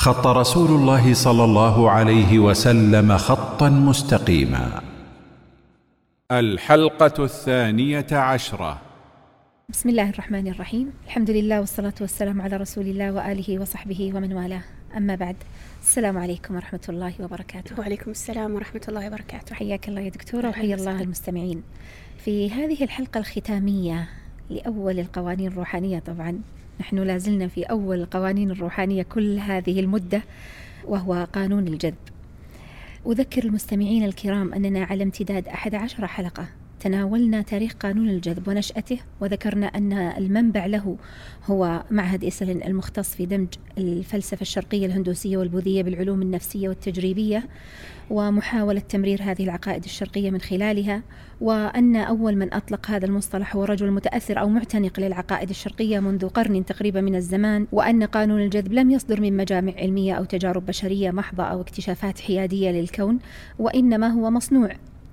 خط رسول الله صلى الله عليه وسلم خطا مستقيما. الحلقة 12. بسم الله الرحمن الرحيم، الحمد لله والصلاة والسلام على رسول الله وآله وصحبه ومن والاه، أما بعد. السلام عليكم ورحمة الله وبركاته. وعليكم السلام ورحمة الله وبركاته. حياك الله يا دكتورة وحيا الله المستمعين في هذه الحلقة الختامية لأول القوانين الروحانية. طبعا نحن لازلنا في أول القوانين الروحانية كل هذه المدة، وهو قانون الجذب. أذكر المستمعين الكرام أننا على امتداد 11 حلقة تناولنا تاريخ قانون الجذب ونشأته، وذكرنا أن المنبع له هو معهد إسلن المختص في دمج الفلسفة الشرقية الهندوسية والبوذية بالعلوم النفسية والتجريبية، ومحاولة تمرير هذه العقائد الشرقية من خلالها، وأن أول من أطلق هذا المصطلح هو رجل متأثر أو معتنق للعقائد الشرقية منذ قرن تقريبا من الزمان، وأن قانون الجذب لم يصدر من مجامع علمية أو تجارب بشرية محضة أو اكتشافات حيادية للكون، وإنما هو مصنوع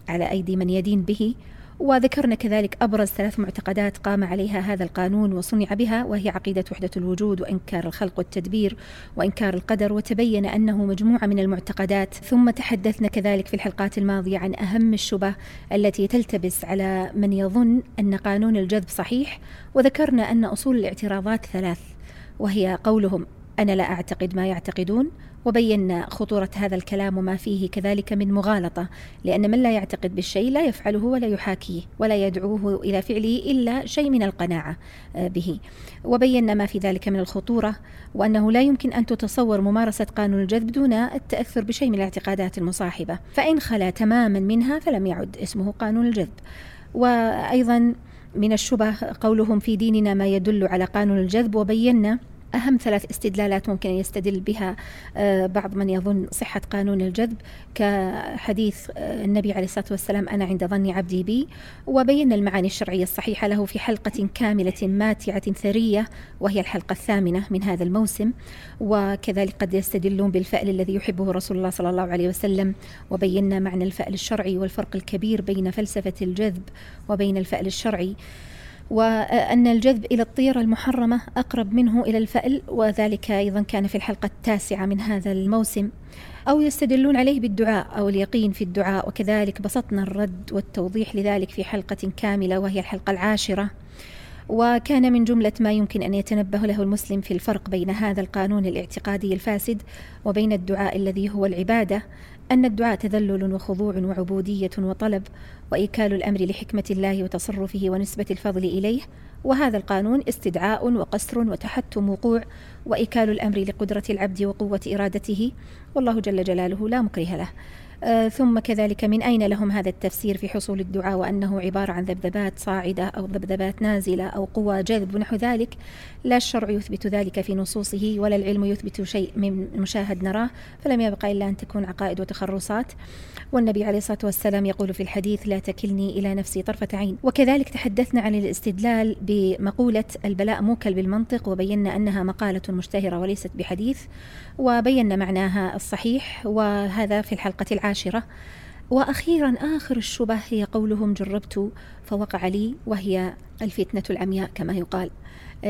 على أيدي من يدين به. وذكرنا كذلك أبرز 3 معتقدات قام عليها هذا القانون وصنع بها، وهي عقيدة وحدة الوجود، وإنكار الخلق والتدبير، وإنكار القدر. وتبين أنه مجموعة من المعتقدات. ثم تحدثنا كذلك في الحلقات الماضية عن أهم الشبه التي تلتبس على من يظن أن قانون الجذب صحيح، وذكرنا أن أصول الاعتراضات 3، وهي قولهم أنا لا أعتقد ما يعتقدون، وبينا خطورة هذا الكلام وما فيه كذلك من مغالطة، لأن من لا يعتقد بالشيء لا يفعله ولا يحاكيه ولا يدعوه إلى فعله إلا شيء من القناعة به. وبينا ما في ذلك من الخطورة، وأنه لا يمكن أن تتصور ممارسة قانون الجذب دون التأثر بشيء من الاعتقادات المصاحبة، فإن خلا تماما منها فلم يعد اسمه قانون الجذب. وأيضا من الشبه قولهم في ديننا ما يدل على قانون الجذب، وبينا أهم 3 استدلالات ممكن يستدل بها بعض من يظن صحة قانون الجذب، كحديث النبي عليه الصلاة والسلام أنا عند ظن عبدي بي. وبينا المعاني الشرعية الصحيحة له في حلقة كاملة ماتعة ثرية، وهي الحلقة 8 من هذا الموسم. وكذلك قد يستدلون بالفأل الذي يحبه رسول الله صلى الله عليه وسلم، وبينا معنى الفأل الشرعي والفرق الكبير بين فلسفة الجذب وبين الفأل الشرعي، وأن الجذب إلى الطيرة المحرمة أقرب منه إلى الفأل، وذلك أيضا كان في الحلقة 9 من هذا الموسم. أو يستدلون عليه بالدعاء أو اليقين في الدعاء، وكذلك بسطنا الرد والتوضيح لذلك في حلقة كاملة وهي الحلقة 10. وكان من جملة ما يمكن أن يتنبه له المسلم في الفرق بين هذا القانون الاعتقادي الفاسد وبين الدعاء الذي هو العبادة، أن الدعاء تذلل وخضوع وعبودية وطلب، وإيكال الأمر لحكمة الله وتصرفه ونسبة الفضل إليه، وهذا القانون استدعاء وقسر وتحتم وقوع، وإيكال الأمر لقدرة العبد وقوة إرادته، والله جل جلاله لا مكره له. ثم كذلك من أين لهم هذا التفسير في حصول الدعاء، وأنه عبارة عن ذبذبات صاعدة أو ذبذبات نازلة أو قوى جذب ونحو ذلك. لا الشرع يثبت ذلك في نصوصه، ولا العلم يثبت شيء من مشاهد نراه، فلم يبقى إلا أن تكون عقائد وتخرصات. والنبي عليه الصلاة والسلام يقول في الحديث لا تكلني إلى نفسي طرفة عين. وكذلك تحدثنا عن الاستدلال بمقولة البلاء موكل بالمنطق، وبينا أنها مقالة مشتهرة وليست بحديث، وبينا معناها الصحيح، وهذا في الحلقة 10. وأخيرا آخر الشبه هي قولهم جربت فوقع لي، وهي الفتنة العمياء كما يقال.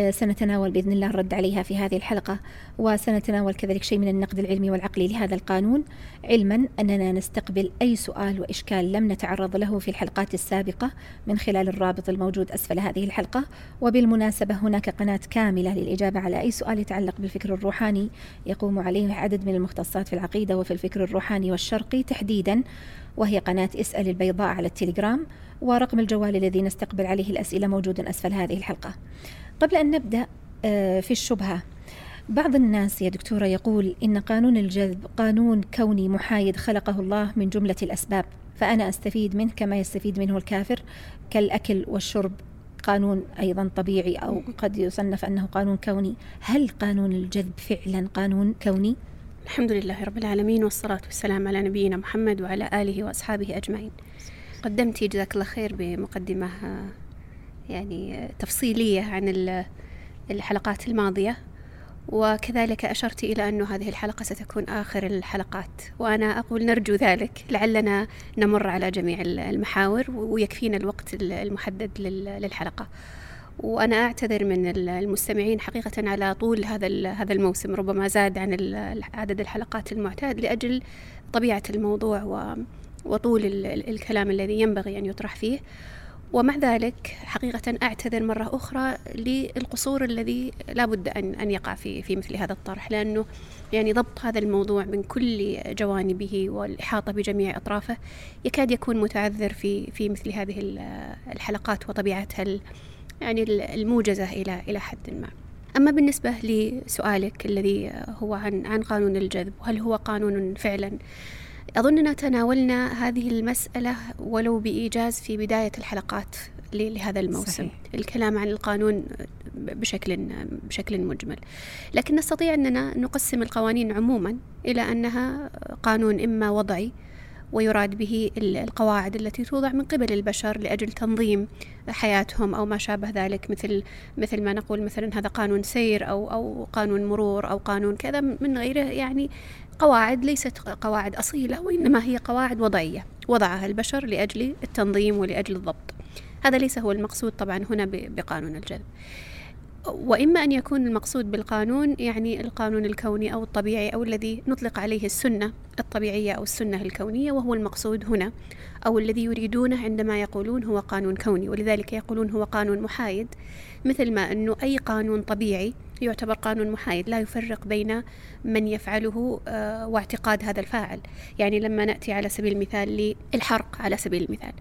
سنتناول بإذن الله الرد عليها في هذه الحلقة، وسنتناول كذلك شيء من النقد العلمي والعقلي لهذا القانون، علما أننا نستقبل أي سؤال وإشكال لم نتعرض له في الحلقات السابقة من خلال الرابط الموجود أسفل هذه الحلقة. وبالمناسبة هناك قناة كاملة للإجابة على أي سؤال يتعلق بالفكر الروحاني، يقوم عليه عدد من المختصات في العقيدة وفي الفكر الروحاني والشرقي تحديدا، وهي قناة اسأل البيضاء على التليجرام. ورقم الجوال الذي نستقبل عليه الأسئلة موجود أسفل هذه الحلقة. قبل أن نبدأ في الشبهة، بعض الناس يا دكتورة يقول إن قانون الجذب قانون كوني محايد خلقه الله من جملة الأسباب، فأنا أستفيد منه كما يستفيد منه الكافر، كالأكل والشرب قانون أيضا طبيعي أو قد يصنف أنه قانون كوني. هل قانون الجذب فعلا قانون كوني؟ الحمد لله رب العالمين، والصلاة والسلام على نبينا محمد وعلى آله وأصحابه أجمعين. قدمتي جزاك الله خير بمقدمة يعني تفصيلية عن الحلقات الماضية، وكذلك أشرت إلى أن هذه الحلقة ستكون آخر الحلقات، وأنا أقول نرجو ذلك، لعلنا نمر على جميع المحاور ويكفينا الوقت المحدد للحلقة. وأنا أعتذر من المستمعين حقيقة على طول هذا الموسم، ربما زاد عن عدد الحلقات المعتاد لأجل طبيعة الموضوع وطول الكلام الذي ينبغي أن يطرح فيه. ومع ذلك حقيقة أعتذر مرة أخرى للقصور الذي لا بد أن يقع في مثل هذا الطرح، لأنه يعني ضبط هذا الموضوع من كل جوانبه والإحاطة بجميع أطرافه يكاد يكون متعذر في مثل هذه الحلقات وطبيعتها يعني الموجزة إلى حد ما. أما بالنسبة لسؤالك الذي هو عن قانون الجذب، وهل هو قانون فعلا؟ أظننا تناولنا هذه المسألة ولو بإيجاز في بداية الحلقات لهذا الموسم. صحيح. الكلام عن القانون بشكل مجمل، لكن نستطيع أننا نقسم القوانين عموما إلى أنها قانون إما وضعي ويراد به القواعد التي توضع من قبل البشر لأجل تنظيم حياتهم أو ما شابه ذلك، مثل ما نقول مثلا هذا قانون سير أو قانون مرور أو قانون كذا من غيره، يعني قواعد ليست قواعد أصيلة وإنما هي قواعد وضعية وضعها البشر لأجل التنظيم ولأجل الضبط. هذا ليس هو المقصود طبعا هنا بقانون الجذب. وإما أن يكون المقصود بالقانون يعني القانون الكوني أو الطبيعي أو الذي نطلق عليه السنة الطبيعية أو السنة الكونية، وهو المقصود هنا أو الذي يريدونه عندما يقولون هو قانون كوني، ولذلك يقولون هو قانون محايد، مثل ما أنه أي قانون طبيعي يعتبر قانون محايد لا يفرق بين من يفعله واعتقاد هذا الفاعل. يعني لما نأتي على سبيل المثال للحرق على سبيل المثال،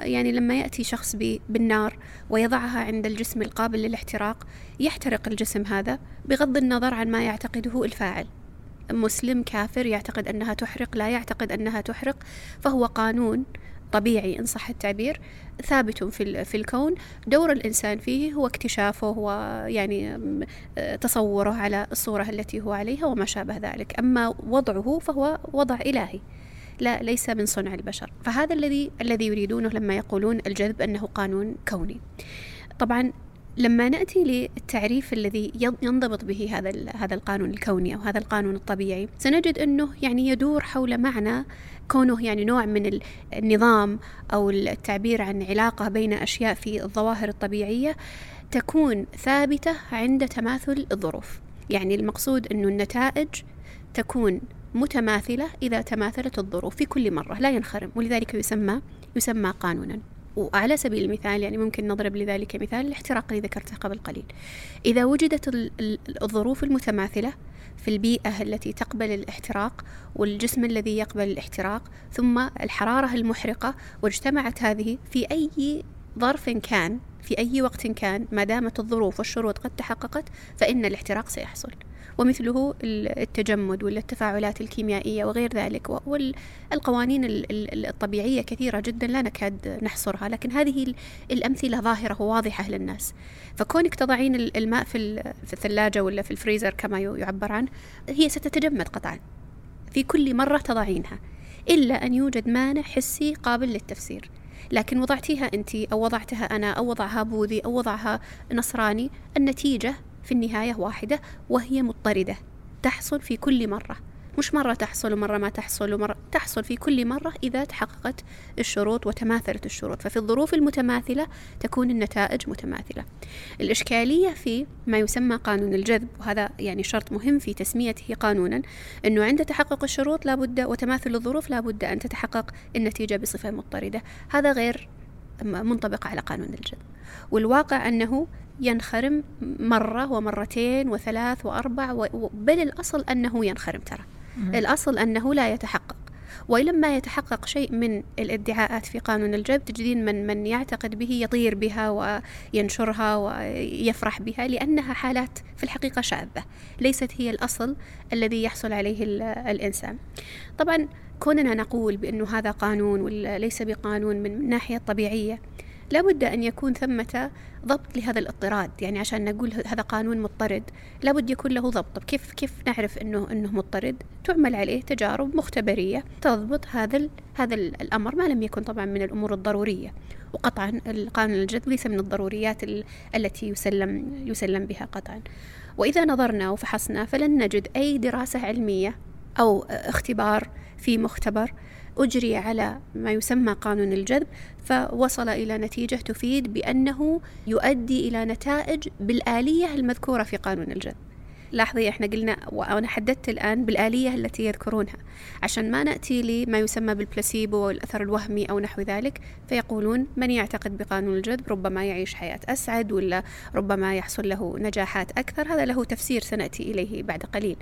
يعني لما يأتي شخص بالنار ويضعها عند الجسم القابل للاحتراق يحترق الجسم هذا بغض النظر عن ما يعتقده الفاعل، مسلم كافر يعتقد أنها تحرق لا يعتقد أنها تحرق، فهو قانون طبيعي إن صح التعبير ثابت في الكون، دور الإنسان فيه هو اكتشافه ويعني تصوره على الصورة التي هو عليها وما شابه ذلك. أما وضعه فهو وضع إلهي ليس من صنع البشر، فهذا الذي يريدونه لما يقولون الجذب أنه قانون كوني. طبعا لما نأتي للتعريف الذي ينضبط به هذا القانون الكوني أو هذا القانون الطبيعي، سنجد أنه يعني يدور حول معنى كونه يعني نوع من النظام أو التعبير عن علاقة بين أشياء في الظواهر الطبيعية تكون ثابتة عند تماثل الظروف. يعني المقصود أنه النتائج تكون متماثلة إذا تماثلت الظروف في كل مرة لا ينخرم، ولذلك يسمى قانونا. وعلى سبيل المثال يعني ممكن نضرب لذلك مثال الاحتراق اللي ذكرته قبل قليل، إذا وجدت الظروف المتماثلة في البيئة التي تقبل الاحتراق والجسم الذي يقبل الاحتراق ثم الحرارة المحرقة واجتمعت هذه في أي ظرف كان في أي وقت كان، ما دامت الظروف والشروط قد تحققت فإن الاحتراق سيحصل، ومثله التجمد والتفاعلات الكيميائية وغير ذلك. والقوانين الطبيعية كثيرة جدا لا نكاد نحصرها، لكن هذه الأمثلة ظاهرة وواضحة للناس. فكونك تضعين الماء في الثلاجة ولا في الفريزر كما يعبر عنه، هي ستتجمد قطعا في كل مرة تضعينها إلا أن يوجد مانع حسي قابل للتفسير، لكن وضعتيها أنت أو وضعتها أنا أو وضعها بوذي أو وضعها نصراني، النتيجة في النهاية واحدة وهي مضطردة تحصل في كل مرة، مش مرة تحصل ومرة ما تحصل ومرة تحصل في كل مرة إذا تحققت الشروط وتماثلت الشروط. ففي الظروف المتماثلة تكون النتائج متماثلة. الإشكالية في ما يسمى قانون الجذب، وهذا يعني شرط مهم في تسميته قانونا، أنه عند تحقق الشروط لابد وتماثل الظروف لابد أن تتحقق النتيجة بصفة مضطردة. هذا غير منطبق على قانون الجذب، والواقع أنه ينخرم مرة ومرتين وثلاث وأربع، بل الأصل أنه ينخرم. ترى الأصل أنه لا يتحقق، ولما يتحقق شيء من الادعاءات في قانون الجذب تجدين من يعتقد به يطير بها وينشرها ويفرح بها، لأنها حالات في الحقيقة شاذة ليست هي الأصل الذي يحصل عليه الإنسان. طبعا كوننا نقول بأنه هذا قانون وليس بقانون من ناحية طبيعية، لابد أن يكون ثمة ضبط لهذا الاضطراد. يعني عشان نقول هذا قانون مضطرد لابد يكون له ضبط. طب كيف نعرف أنه مضطرد؟ تعمل عليه تجارب مختبرية تضبط هذا الأمر، ما لم يكن طبعا من الأمور الضرورية. وقطعا القانون الجذب ليس من الضروريات التي يسلم بها قطعا. وإذا نظرنا وفحصنا فلن نجد أي دراسة علمية أو اختبار في مختبر أجري على ما يسمى قانون الجذب، فوصل إلى نتيجة تفيد بأنه يؤدي إلى نتائج بالآلية المذكورة في قانون الجذب. لاحظي احنا قلنا وانا حددت الآن بالآلية التي يذكرونها عشان ما نأتي لما يسمى بالبلاسيبو والأثر الوهمي أو نحو ذلك، فيقولون من يعتقد بقانون الجذب ربما يعيش حياة أسعد، ولا ربما يحصل له نجاحات أكثر. هذا له تفسير سنأتي إليه بعد قليل.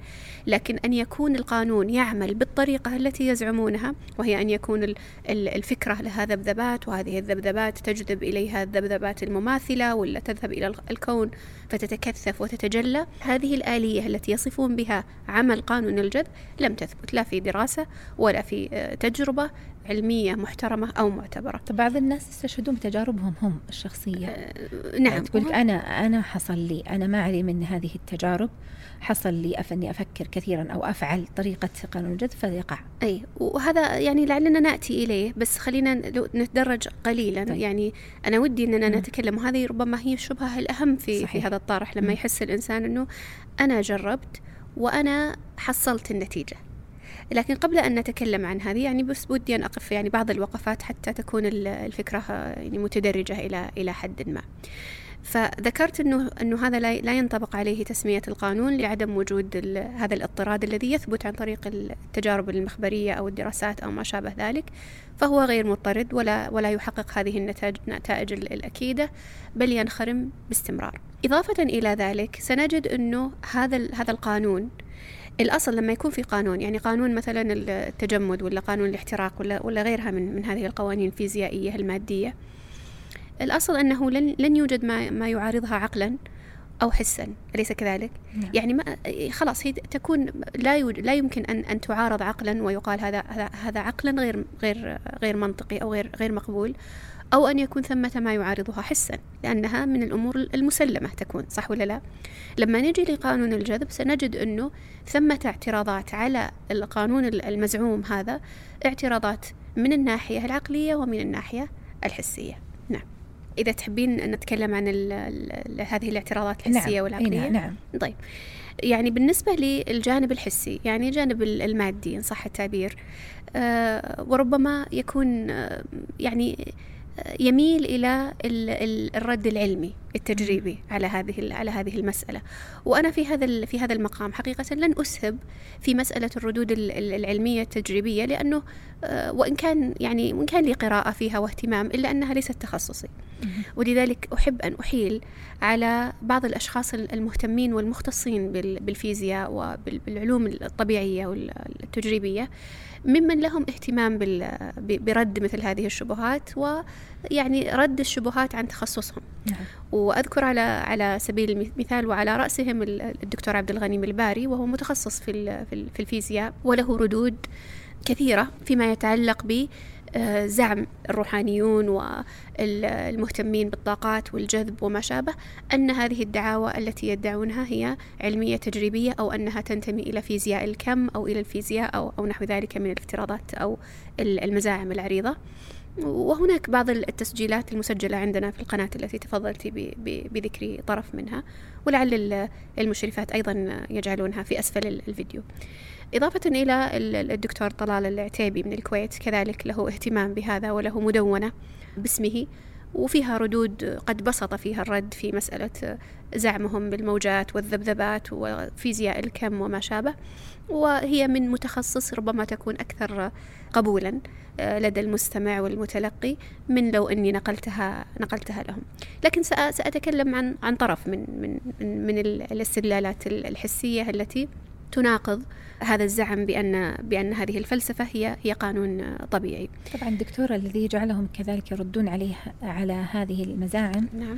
لكن أن يكون القانون يعمل بالطريقة التي يزعمونها، وهي أن يكون الفكرة لها ذبذبات، وهذه الذبذبات تجذب إليها الذبذبات المماثلة، ولا تذهب إلى الكون فتتكثف وتتجلى، هذه الآلية التي يصفون بها عمل قانون الجذب لم تثبت لا في دراسة ولا في تجربة علمية محترمة أو معتبرة. بعض الناس يستشهدون بتجاربهم هم الشخصية. نعم، تقول أنا حصل لي، أنا ما علي من هذه التجارب، حصل لي أني أفكر كثيرا أو أفعل طريقة قانون الجذب فيقع. أي، وهذا يعني لعلنا نأتي إليه، بس خلينا نتدرج قليلا. طيب. يعني أنا ودي أننا نتكلم، وهذه ربما هي الشبهة الأهم في هذا الطرح، لما يحس الإنسان أنه أنا جربت وأنا حصلت النتيجة. لكن قبل أن نتكلم عن هذه، يعني بس بدي أن أقف يعني بعض الوقفات حتى تكون الفكرة يعني متدرجة إلى حد ما. فذكرت أنه هذا لا ينطبق عليه تسمية القانون لعدم وجود هذا الاضطراد الذي يثبت عن طريق التجارب المخبرية أو الدراسات أو ما شابه ذلك، فهو غير مضطرد ولا يحقق هذه النتائج الأكيدة، بل ينخرم باستمرار. إضافة إلى ذلك، سنجد أنه هذا القانون الأصل لما يكون في قانون، يعني قانون مثلا التجمد ولا قانون الاحتراق ولا غيرها من هذه القوانين الفيزيائية المادية، الأصل أنه لن يوجد ما يعارضها عقلا أو حسا، أليس كذلك؟ نعم. يعني ما خلاص هي تكون لا يمكن أن تعارض عقلا ويقال هذا عقلا غير منطقي أو غير مقبول، أو أن يكون ثمة ما يعارضها حسا، لأنها من الأمور المسلمة تكون، صح ولا لا؟ لما نجي لقانون الجذب سنجد أنه ثمة اعتراضات على القانون المزعوم هذا، اعتراضات من الناحية العقلية ومن الناحية الحسية. نعم، إذا تحبين أن نتكلم عن هذه الاعتراضات الحسية. نعم. والعقلية. نعم. طيب، يعني بالنسبة للجانب الحسي، يعني الجانب المادي إن صح التعبير، وربما يكون يعني يميل إلى الرد العلمي التجريبي على هذه المسألة. وأنا في هذا المقام حقيقة لن أسهب في مسألة الردود العلمية التجريبية، لأنه وإن كان لي قراءة فيها واهتمام، إلا أنها ليست تخصصي، ولذلك أحب أن أحيل على بعض الأشخاص المهتمين والمختصين بالفيزياء وبالعلوم الطبيعية والتجريبية، ممن لهم اهتمام برد مثل هذه الشبهات، ويعني رد الشبهات عن تخصصهم. وأذكر على سبيل المثال وعلى رأسهم الدكتور عبد الغني مليباري، وهو متخصص في الفيزياء، وله ردود كثيرة فيما يتعلق بزعم الروحانيون والمهتمين بالطاقات والجذب وما شابه أن هذه الدعاوى التي يدعونها هي علمية تجريبية، أو أنها تنتمي إلى فيزياء الكم أو إلى الفيزياء أو نحو ذلك من الافتراضات أو المزاعم العريضة. وهناك بعض التسجيلات المسجلة عندنا في القناة التي تفضلت بذكر طرف منها، ولعل المشرفات أيضا يجعلونها في أسفل الفيديو. إضافة إلى الدكتور طلال العتيبي من الكويت، كذلك له اهتمام بهذا وله مدونة باسمه، وفيها ردود قد بسط فيها الرد في مسألة زعمهم بالموجات والذبذبات وفيزياء الكم وما شابه، وهي من متخصص ربما تكون أكثر قبولا لدى المستمع والمتلقي من لو أني نقلتها لهم. لكن سأتكلم عن طرف من الاستدلالات الحسية التي تناقض هذا الزعم بأن هذه الفلسفة هي قانون طبيعي. طبعا الدكتور الذي جعلهم كذلك يردون على هذه المزاعم، نعم،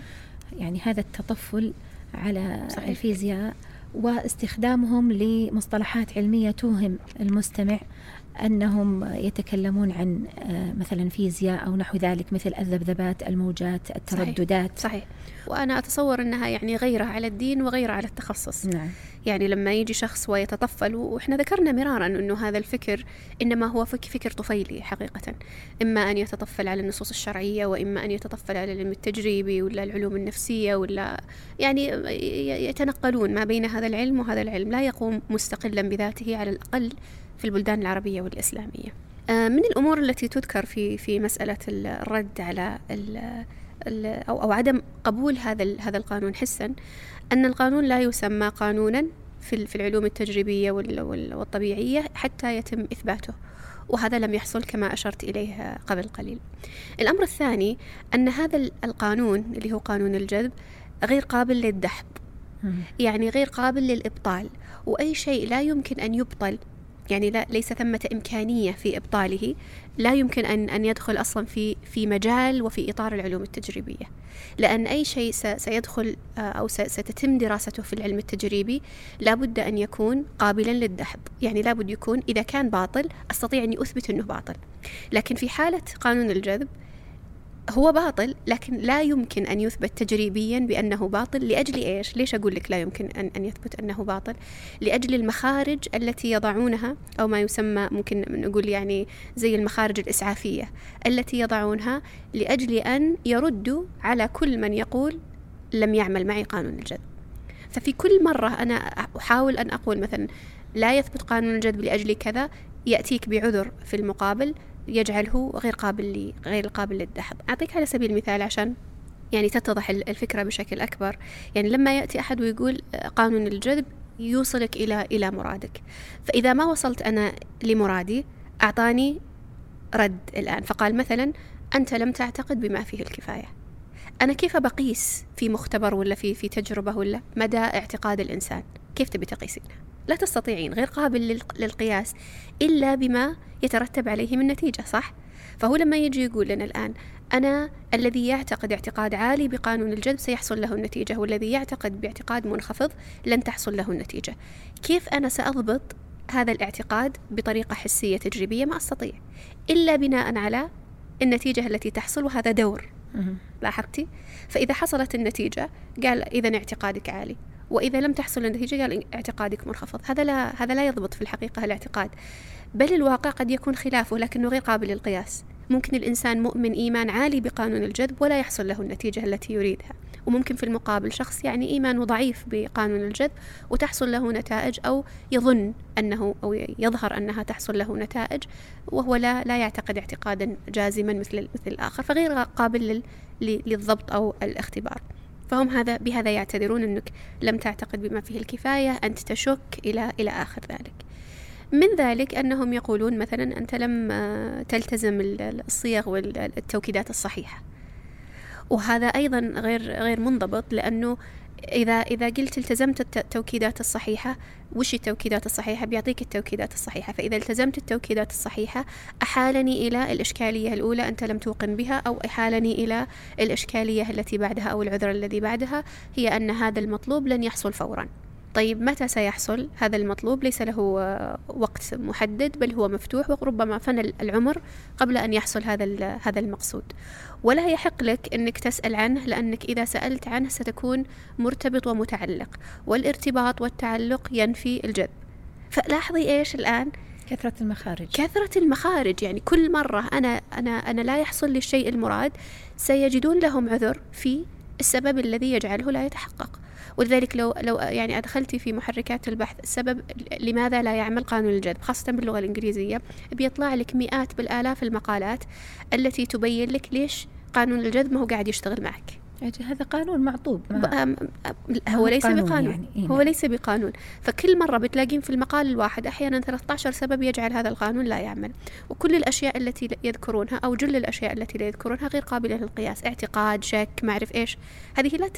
يعني هذا التطفل على صحيح. الفيزياء، واستخدامهم لمصطلحات علمية توهم المستمع أنهم يتكلمون عن مثلا فيزياء أو نحو ذلك، مثل الذبذبات، الموجات، الترددات. صحيح. وأنا أتصور أنها يعني غيرها على الدين وغيرها على التخصص. نعم. يعني لما يجي شخص ويتطفل، وإحنا ذكرنا مرارا أنه هذا الفكر إنما هو فكر طفيلي حقيقة، إما أن يتطفل على النصوص الشرعية، وإما أن يتطفل على العلم التجريبي ولا العلوم النفسية، ولا يعني يتنقلون ما بين هذا العلم وهذا العلم، لا يقوم مستقلا بذاته على الأقل في البلدان العربية والإسلامية. من الأمور التي تذكر في مسألة الرد على أو عدم قبول هذا القانون حسا، أن القانون لا يسمى قانونا في العلوم التجريبية والطبيعية حتى يتم إثباته، وهذا لم يحصل كما أشرت إليه قبل قليل. الأمر الثاني أن هذا القانون اللي هو قانون الجذب غير قابل للدحض، يعني غير قابل للإبطال، وأي شيء لا يمكن أن يبطل، يعني ليس ثمة إمكانية في إبطاله، لا يمكن أن يدخل أصلا في مجال وفي إطار العلوم التجريبية، لأن أي شيء سيدخل أو ستتم دراسته في العلم التجريبي لابد أن يكون قابلا للدحض، يعني لابد يكون، إذا كان باطل أستطيع أن أثبت أنه باطل. لكن في حالة قانون الجذب هو باطل، لكن لا يمكن أن يثبت تجريبيا بأنه باطل. لأجل إيش؟ ليش أقول لك لا يمكن أن يثبت أنه باطل؟ لأجل المخارج التي يضعونها، أو ما يسمى ممكن نقول يعني زي المخارج الإسعافية التي يضعونها لأجل أن يردوا على كل من يقول لم يعمل معي قانون الجذب. ففي كل مرة أنا أحاول أن أقول مثلا لا يثبت قانون الجذب لأجل كذا، يأتيك بعذر في المقابل يجعله غير قابل للدحض. أعطيك على سبيل المثال عشان يعني تتضح الفكرة بشكل أكبر. يعني لما يأتي أحد ويقول قانون الجذب يوصلك إلى مرادك، فإذا ما وصلت أنا لمرادي أعطاني رد الآن، فقال مثلا أنت لم تعتقد بما فيه الكفاية. أنا كيف بقيس في مختبر ولا في تجربة ولا مدى اعتقاد الإنسان؟ كيف تبي تقيسينها؟ لا تستطيعين، غير قابل للقياس إلا بما يترتب عليه من نتيجة، صح؟ فهو لما يجي يقول لنا الآن أنا الذي يعتقد اعتقاد عالي بقانون الجذب سيحصل له النتيجة، والذي يعتقد باعتقاد منخفض لن تحصل له النتيجة، كيف أنا سأضبط هذا الاعتقاد بطريقة حسية تجريبية؟ ما أستطيع إلا بناء على النتيجة التي تحصل، وهذا دور لاحظتي؟ فإذا حصلت النتيجة قال إذن اعتقادك عالي، وإذا لم تحصل النتيجة قال اعتقادك منخفض. هذا لا يضبط في الحقيقة الاعتقاد، بل الواقع قد يكون خلافه، لكنه غير قابل للقياس. ممكن الإنسان مؤمن إيمان عالي بقانون الجذب ولا يحصل له النتيجة التي يريدها، وممكن في المقابل شخص يعني إيمانه ضعيف بقانون الجذب وتحصل له نتائج، أو يظن أنه أو يظهر أنها تحصل له نتائج وهو لا يعتقد اعتقادا جازما مثل الآخر، فغير قابل للضبط أو الاختبار. فهم بهذا يعتذرون، أنك لم تعتقد بما فيه الكفاية، أنت تشك إلى آخر ذلك. من ذلك أنهم يقولون مثلا أنت لم تلتزم الصيغ والتوكيدات الصحيحة، وهذا أيضا غير منضبط، لأنه إذا قلت التزمت التوكيدات الصحيحة، وش التوكيدات الصحيحة؟ بيعطيك التوكيدات الصحيحة، فإذا التزمت التوكيدات الصحيحة أحالني إلى الإشكالية الأولى أنت لم توقن بها، أو أحالني إلى الإشكالية التي بعدها، أو العذر الذي بعدها، هي أن هذا المطلوب لن يحصل فورا. طيب متى سيحصل هذا المطلوب؟ ليس له وقت محدد، بل هو مفتوح، وربما فنى العمر قبل أن يحصل هذا المقصود. ولا يحق لك أنك تسأل عنه، لأنك إذا سألت عنه ستكون مرتبط ومتعلق، والارتباط والتعلق ينفي الجذب. فلاحظي إيش الآن؟ كثرة المخارج. يعني كل مرة أنا لا يحصل لي الشيء المراد، سيجدون لهم عذر في السبب الذي يجعله لا يتحقق. ولذلك لو يعني أدخلتي في محركات البحث السبب لماذا لا يعمل قانون الجذب، خاصة باللغة الإنجليزية، بيطلع لك مئات بالآلاف المقالات التي تبين لك ليش قانون الجذب ما هو قاعد يشتغل معك. هذا قانون معطوب، هو ليس بقانون، يعني هو ليس بقانون. فكل مرة بتلاقين في المقال الواحد أحيانا 13 سبب يجعل هذا القانون لا يعمل، وكل الأشياء التي يذكرونها أو جل الأشياء التي لا يذكرونها غير قابلة للقياس. اعتقاد، شك، معرف إيش، هذه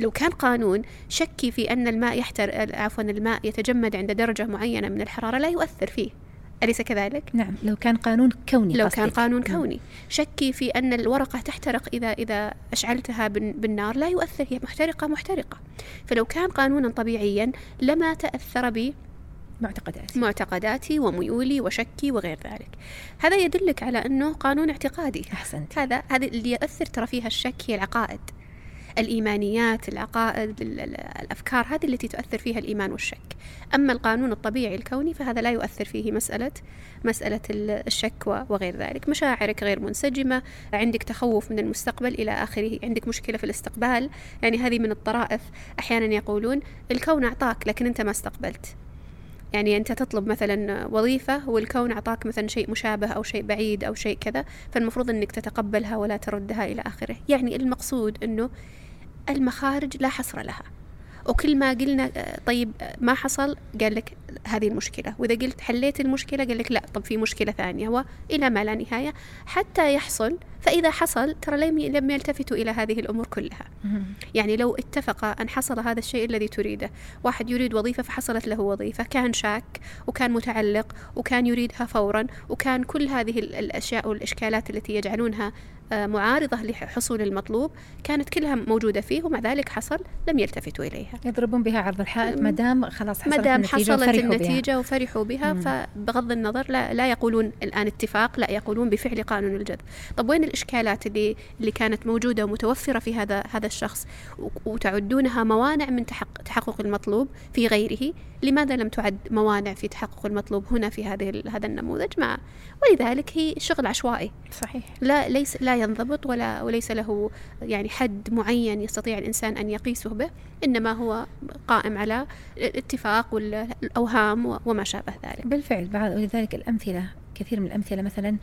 لو كان قانون شكي في أن الماء الماء يتجمد عند درجة معينة من الحرارة لا يؤثر فيه، أليس كذلك؟ نعم، لو كان قانون كوني. لو كان قانون كوني شكي في أن الورقة تحترق إذا أشعلتها بالنار لا يؤثر، هي محترقة. فلو كان قانونا طبيعيا لما تأثر معتقداتي وميولي وشكي وغير ذلك. هذا يدلك على أنه قانون اعتقادي. أحسنت. هذا اللي يؤثر ترى فيها الشك، هي العقائد، الإيمانيات، العقائد، الأفكار، هذه التي تؤثر فيها الإيمان والشك. أما القانون الطبيعي الكوني فهذا لا يؤثر فيه مسألة الشك وغير ذلك. مشاعرك غير منسجمة، عندك تخوف من المستقبل إلى آخره، عندك مشكلة في الاستقبال، يعني هذه من الطرائف. أحيانا يقولون الكون أعطاك لكن أنت ما استقبلت، يعني أنت تطلب مثلا وظيفة والكون أعطاك مثلا شيء مشابه أو شيء بعيد أو شيء كذا، فالمفروض أنك تتقبلها ولا تردها إلى آخره. يعني المقصود أنه المخارج لا حصر لها، وكل ما قلنا طيب ما حصل قال لك هذه المشكلة، وإذا قلت حليت المشكلة قال لك لا طب في مشكلة ثانية، وإلى ما لا نهاية حتى يحصل. فإذا حصل ترى لم يلتفتوا إلى هذه الأمور كلها. يعني لو اتفق أن حصل هذا الشيء الذي تريده، واحد يريد وظيفة فحصلت له وظيفة، كان شاك وكان متعلق وكان يريدها فورا، وكان كل هذه الأشياء والإشكالات التي يجعلونها معارضة لحصول المطلوب كانت كلها موجودة فيه، ومع ذلك حصل لم يلتفتوا إليها، يضربون بها عرض الحائط مادام خلاص حصلت النتيجة وفرحوا بها. فبغض النظر لا يقولون الآن اتفاق، لا يقولون بفعل قانون الجذب. طب وين الإشكالات اللي كانت موجودة ومتوفرة في هذا الشخص وتعدونها موانع من تحقق المطلوب في غيره؟ لماذا لم تعد موانع في تحقق المطلوب هنا في هذا النموذج؟ ولذلك هي شغل عشوائي صحيح، لا ينضبط وليس له يعني حد معين يستطيع الإنسان أن يقيسه به، إنما هو قائم على الاتفاق والأوهام وما شابه ذلك. بالفعل ولذلك الأمثلة، كثير من الأمثلة مثلا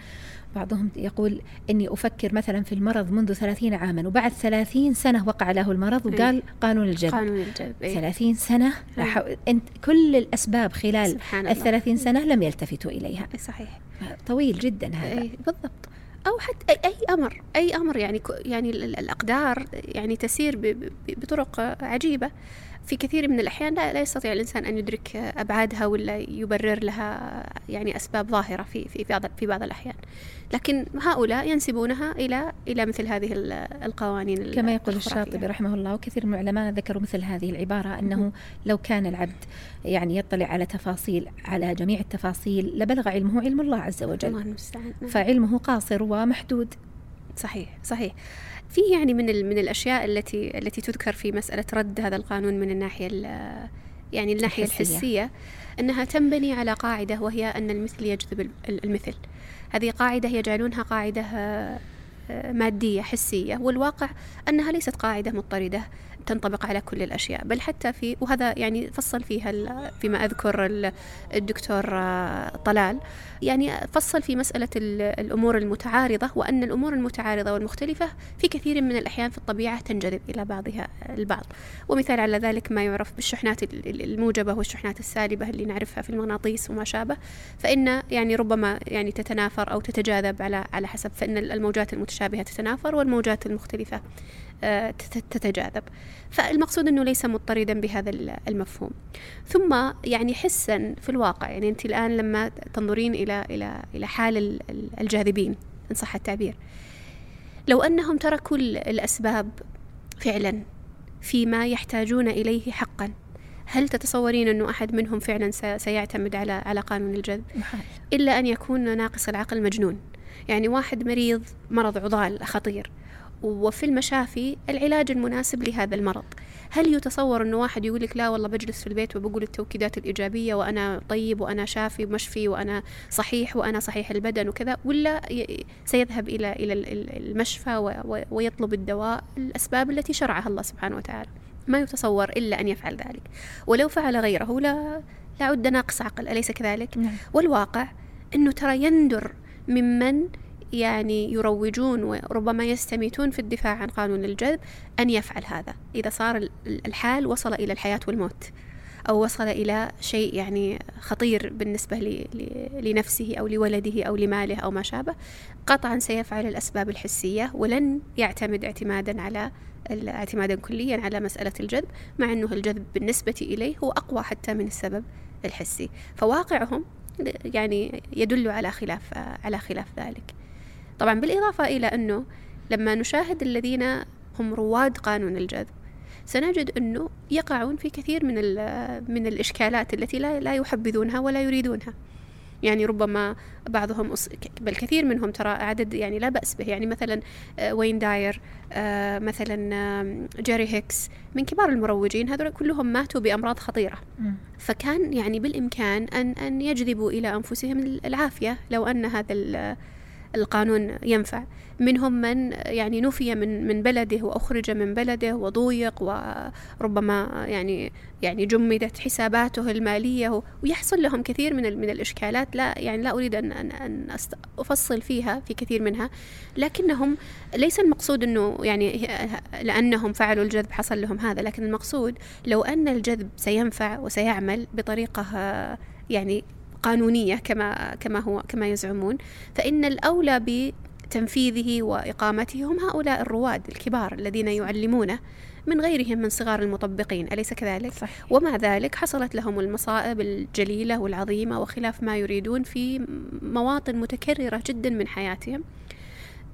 بعضهم يقول إني أفكر مثلا في المرض منذ 30 عاما، وبعد 30 سنة وقع له المرض وقال قانون الجذب 30 سنة كل الأسباب خلال 30 سنة لم يلتفتوا إليها. صحيح، طويل جدا هذا. بالضبط. أو حتى أي أمر يعني الأقدار يعني تسير بطرق عجيبة، في كثير من الأحيان لا يستطيع الإنسان أن يدرك أبعادها ولا يبرر لها يعني أسباب ظاهرة في بعض الأحيان، لكن هؤلاء ينسبونها إلى مثل هذه القوانين كما يقول الشاطبي رحمه الله. وكثير من العلماء ذكروا مثل هذه العبارة، أنه لو كان العبد يعني يطلع على جميع التفاصيل لبلغ علمه علم الله عز وجل، فعلمه قاصر ومحدود. صحيح. في يعني من الأشياء التي تذكر في مسألة رد هذا القانون من الناحية يعني الناحية الحسية، أنها تنبني على قاعدة، وهي أن المثل يجذب المثل. هذه قاعدة يجعلونها قاعدة مادية حسية، والواقع أنها ليست قاعدة مضطردة تنطبق على كل الأشياء، بل حتى وهذا يعني فصل فيها فيما أذكر الدكتور طلال، يعني فصل في مسألة الأمور المتعارضة، وأن الأمور المتعارضة والمختلفة في كثير من الأحيان في الطبيعة تنجذب إلى بعضها البعض. ومثال على ذلك ما يعرف بالشحنات الموجبة والشحنات السالبة اللي نعرفها في المغناطيس وما شابه، فإن يعني ربما يعني تتنافر أو تتجاذب على حسب، فإن الموجات المتشابهة تتنافر والموجات المختلفة تتجاذب. فالمقصود أنه ليس مضطردا بهذا المفهوم. ثم يعني حسا في الواقع، يعني أنت الآن لما تنظرين إلى حال الجاذبين إن صح التعبير، لو أنهم تركوا الأسباب فعلا فيما يحتاجون إليه حقا، هل تتصورين أنه أحد منهم فعلا سيعتمد على قانون الجذب؟ إلا أن يكون ناقص العقل مجنون، يعني واحد مريض مرض عضال خطير وفي المشافي العلاج المناسب لهذا المرض، هل يتصور أنه واحد يقول لك لا والله بجلس في البيت وبقول التوكيدات الإيجابية وأنا طيب وأنا شافي ومشفي وأنا صحيح وأنا صحيح البدن وكذا، ولا سيذهب إلى المشفى ويطلب الدواء الأسباب التي شرعها الله سبحانه وتعالى؟ ما يتصور إلا أن يفعل ذلك، ولو فعل غيره لا عد ناقص عقل، أليس كذلك؟ والواقع أنه ترى يندر ممن يعني يروجون وربما يستميتون في الدفاع عن قانون الجذب أن يفعل هذا إذا صار الحال وصل إلى الحياة والموت، أو وصل إلى شيء يعني خطير بالنسبة لنفسه أو لولده أو لماله أو ما شابه. قطعا سيفعل الأسباب الحسية ولن يعتمد اعتمادا كليا على مسألة الجذب، مع أنه الجذب بالنسبة إليه هو أقوى حتى من السبب الحسي، فواقعهم يعني يدل على خلاف ذلك. طبعا بالإضافة إلى أنه لما نشاهد الذين هم رواد قانون الجذب سنجد أنه يقعون في كثير من الإشكالات التي لا يحبذونها ولا يريدونها. يعني ربما بعضهم بل كثير منهم ترى عدد يعني لا بأس به، يعني مثلا وين داير، مثلا جيري هيكس، من كبار المروجين هذول كلهم ماتوا بأمراض خطيرة، فكان يعني بالإمكان أن يجذبوا إلى أنفسهم العافية لو أن هذا القانون ينفع. منهم من يعني نفي من بلده وأخرج من بلده وضيق، وربما يعني جمدت حساباته المالية، ويحصل لهم كثير من الإشكالات لا أريد أن أفصل فيها في كثير منها. لكنهم ليس المقصود أنه يعني لأنهم فعلوا الجذب حصل لهم هذا، لكن المقصود لو أن الجذب سينفع وسيعمل بطريقة يعني قانونية كما يزعمون، فإن الأولى بتنفيذه وإقامته هم هؤلاء الرواد الكبار الذين يعلمونه من غيرهم من صغار المطبقين، أليس كذلك؟ صحيح. ومع ذلك حصلت لهم المصائب الجليلة والعظيمة وخلاف ما يريدون في مواطن متكررة جدا من حياتهم.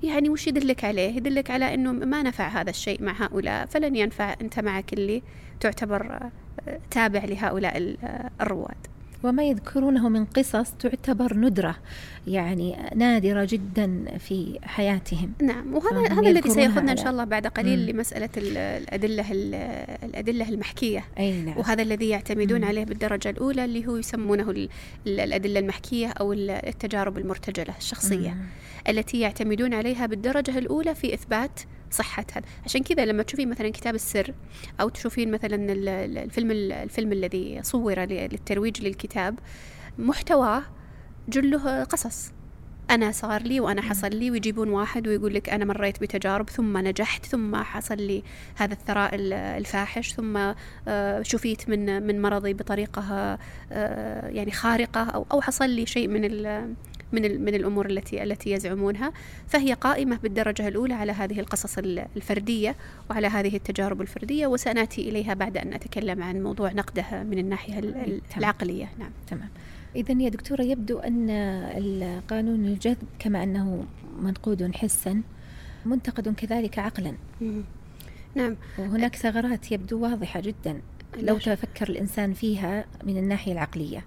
يعني وش يدلك عليه؟ يدلك على أنه ما نفع هذا الشيء مع هؤلاء، فلن ينفع أنت معك اللي تعتبر تابع لهؤلاء الرواد. وما يذكرونه من قصص تعتبر ندرة، يعني نادرة جدا في حياتهم. نعم، وهذا الذي سيأخذنا إن شاء الله بعد قليل لمسألة الأدلة المحكية. نعم. وهذا الذي يعتمدون عليه بالدرجة الأولى اللي هو يسمونه الأدلة المحكية أو التجارب المرتجلة الشخصية التي يعتمدون عليها بالدرجة الأولى في إثبات صحة هذا. عشان كذا لما تشوفين مثلا كتاب السر أو تشوفين مثلا الفيلم الذي صور للترويج للكتاب، محتواه جله قصص، أنا صار لي وأنا حصل لي، ويجيبون واحد ويقول لك أنا مريت بتجارب ثم نجحت ثم حصل لي هذا الثراء الفاحش ثم شفيت من مرضي بطريقة يعني خارقة، أو حصل لي شيء من الأمور التي يزعمونها. فهي قائمة بالدرجة الأولى على هذه القصص الفردية وعلى هذه التجارب الفردية، وسنأتي إليها بعد أن أتكلم عن موضوع نقدها من الناحية العقلية. نعم، تمام. إذن يا دكتورة يبدو أن القانون الجذب كما أنه منقود حسا منتقد كذلك عقلا. نعم، وهناك ثغرات يبدو واضحة جدا لو تفكر الإنسان فيها من الناحية العقلية.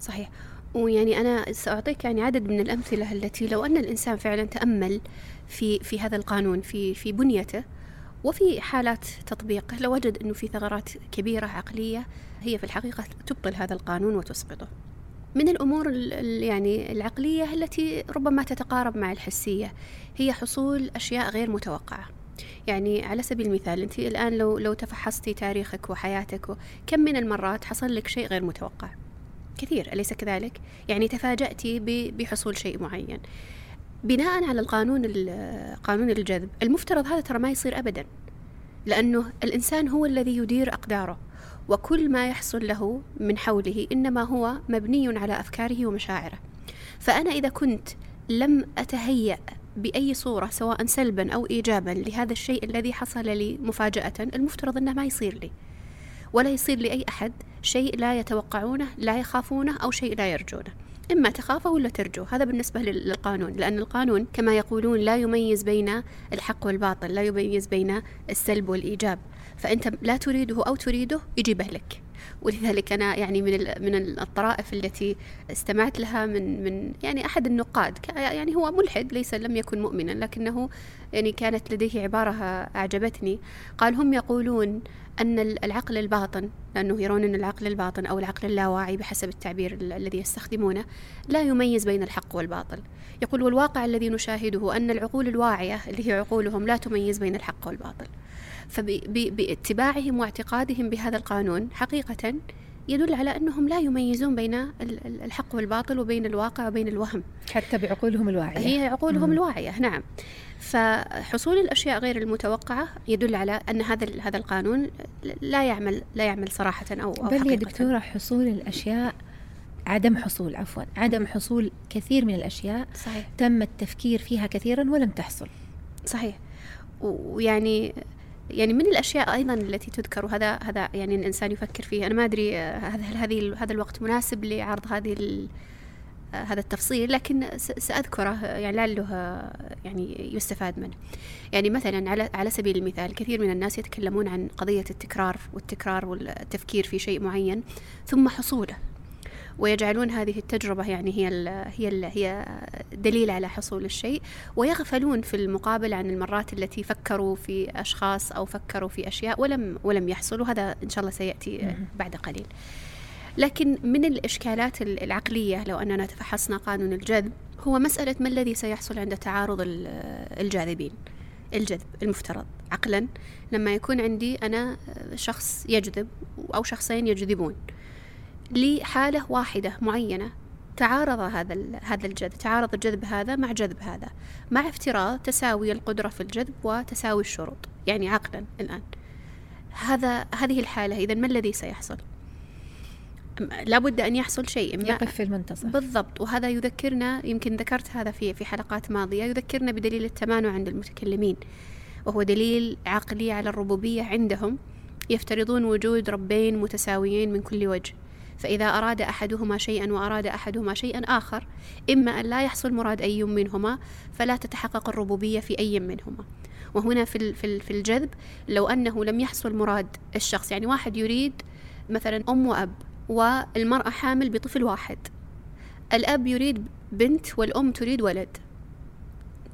صحيح. ويعني أنا سأعطيك يعني عدد من الأمثلة التي لو أن الإنسان فعلا تأمل في هذا القانون في بنيته وفي حالات تطبيقه لوجد أنه في ثغرات كبيرة عقلية هي في الحقيقة تبطل هذا القانون وتسقطه. من الأمور يعني العقلية التي ربما تتقارب مع الحسية هي حصول أشياء غير متوقعة. يعني على سبيل المثال أنت الآن لو تفحصتي تاريخك وحياتك، كم من المرات حصل لك شيء غير متوقع؟ كثير، أليس كذلك؟ يعني تفاجأتي بحصول شيء معين بناء على قانون الجذب. المفترض هذا ترى ما يصير أبدا، لأنه الإنسان هو الذي يدير أقداره، وكل ما يحصل له من حوله إنما هو مبني على أفكاره ومشاعره. فأنا إذا كنت لم أتهيأ بأي صورة سواء سلبا أو إيجابا لهذا الشيء الذي حصل لي مفاجأة، المفترض أنه ما يصير لي ولا يصير لأي أحد شيء لا يتوقعونه، لا يخافونه، أو شيء لا يرجونه. إما تخافه ولا ترجوه، هذا بالنسبة للقانون، لأن القانون كما يقولون لا يميز بين الحق والباطل، لا يميز بين السلب والإيجاب، فأنت لا تريده أو تريده يجيبه لك. ولذلك أنا يعني من الطرائف التي استمعت لها من يعني أحد النقاد، يعني هو ملحد لم يكن مؤمنا، لكنه يعني كانت لديه عبارة أعجبتني. قال هم يقولون أن العقل الباطن، لأنه يرون أن العقل الباطن أو العقل اللاواعي بحسب التعبير الذي يستخدمونه لا يميز بين الحق والباطل. يقول والواقع الذي نشاهده أن العقول الواعية اللي هي عقولهم لا تميز بين الحق والباطل. فباتباعهم واعتقادهم بهذا القانون حقيقة يدل على أنهم لا يميزون بين الحق والباطل وبين الواقع وبين الوهم، حتى بعقولهم الواعية، هي عقولهم الواعية. نعم. فحصول الأشياء غير المتوقعة يدل على أن هذا القانون لا يعمل صراحة أو بل حقيقة. يا دكتورة، حصول الأشياء، عدم حصول كثير من الأشياء، صحيح، تم التفكير فيها كثيرا ولم تحصل. صحيح. ويعني من الأشياء أيضا التي تذكر، وهذا يعني الإنسان يفكر فيه. أنا ما أدري هذا الوقت مناسب لعرض هذا التفصيل، لكن سأذكره يعني لعله يعني يستفاد منه. يعني مثلا على سبيل المثال كثير من الناس يتكلمون عن قضية التكرار والتفكير في شيء معين ثم حصوله، ويجعلون هذه التجربة يعني هي دليل على حصول الشيء، ويغفلون في المقابل عن المرات التي فكروا في أشخاص أو فكروا في أشياء ولم يحصلوا. هذا إن شاء الله سيأتي بعد قليل. لكن من الإشكالات العقلية لو أننا تفحصنا قانون الجذب هو مسألة ما الذي سيحصل عند تعارض الجاذبين، الجذب المفترض عقلا، لما يكون عندي أنا شخص يجذب أو شخصين يجذبون لحالة واحدة معينة، تعارض هذا الجذب، تعارض الجذب هذا مع جذب هذا، مع افتراض تساوي القدرة في الجذب وتساوي الشروط، يعني عقلا الآن هذه الحالة. إذن ما الذي سيحصل؟ لابد أن يحصل شيء، يقف في المنتصف بالضبط. وهذا يذكرنا، يمكن ذكرت هذا في حلقات ماضية، يذكرنا بدليل التمانع عند المتكلمين، وهو دليل عقلي على الربوبية عندهم. يفترضون وجود ربين متساويين من كل وجه، فإذا أراد أحدهما شيئا وأراد أحدهما شيئا آخر، إما أن لا يحصل مراد أي منهما فلا تتحقق الربوبية في أي منهما. وهنا في الجذب، لو أنه لم يحصل مراد الشخص، يعني واحد يريد مثلا أم وأب والمرأة حامل بطفل واحد، الأب يريد بنت والأم تريد ولد.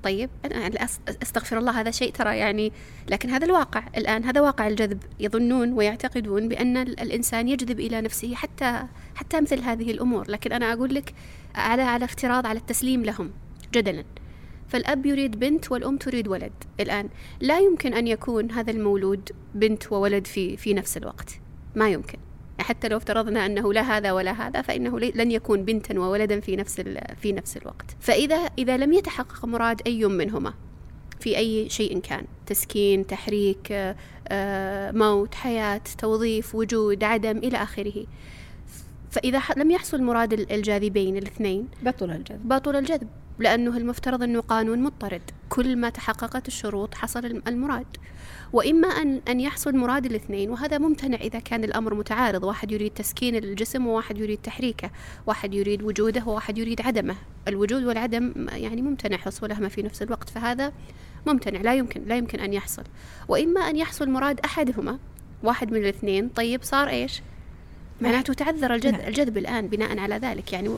طيب أنا أستغفر الله، هذا شيء ترى يعني، لكن هذا الواقع الآن، هذا واقع الجذب. يظنون ويعتقدون بأن الإنسان يجذب إلى نفسه حتى مثل هذه الأمور، لكن أنا أقول لك على افتراض، على التسليم لهم جدلا. فالأب يريد بنت والأم تريد ولد، الآن لا يمكن أن يكون هذا المولود بنت وولد في نفس الوقت، ما يمكن. حتى لو افترضنا أنه لا هذا ولا هذا، فإنه لن يكون بنتا وولدا في نفس الوقت. فإذا لم يتحقق مراد أي منهما في أي شيء كان، تسكين، تحريك، موت، حياة، توظيف، وجود، عدم، إلى آخره، فإذا لم يحصل مراد الجاذبين الاثنين بطل الجذب، لأنه المفترض أنه قانون مضطرد، كل ما تحققت الشروط حصل المراد. وإما أن يحصل مراد الاثنين، وهذا ممتنع إذا كان الأمر متعارض، واحد يريد تسكين الجسم وواحد يريد تحريكه، واحد يريد وجوده وواحد يريد عدمه. الوجود والعدم يعني ممتنع حصولهما في نفس الوقت، فهذا ممتنع، لا يمكن أن يحصل. وإما أن يحصل مراد أحدهما، واحد من الاثنين. طيب صار إيش؟ معناته تعذر الجذب الآن بناء على ذلك. يعني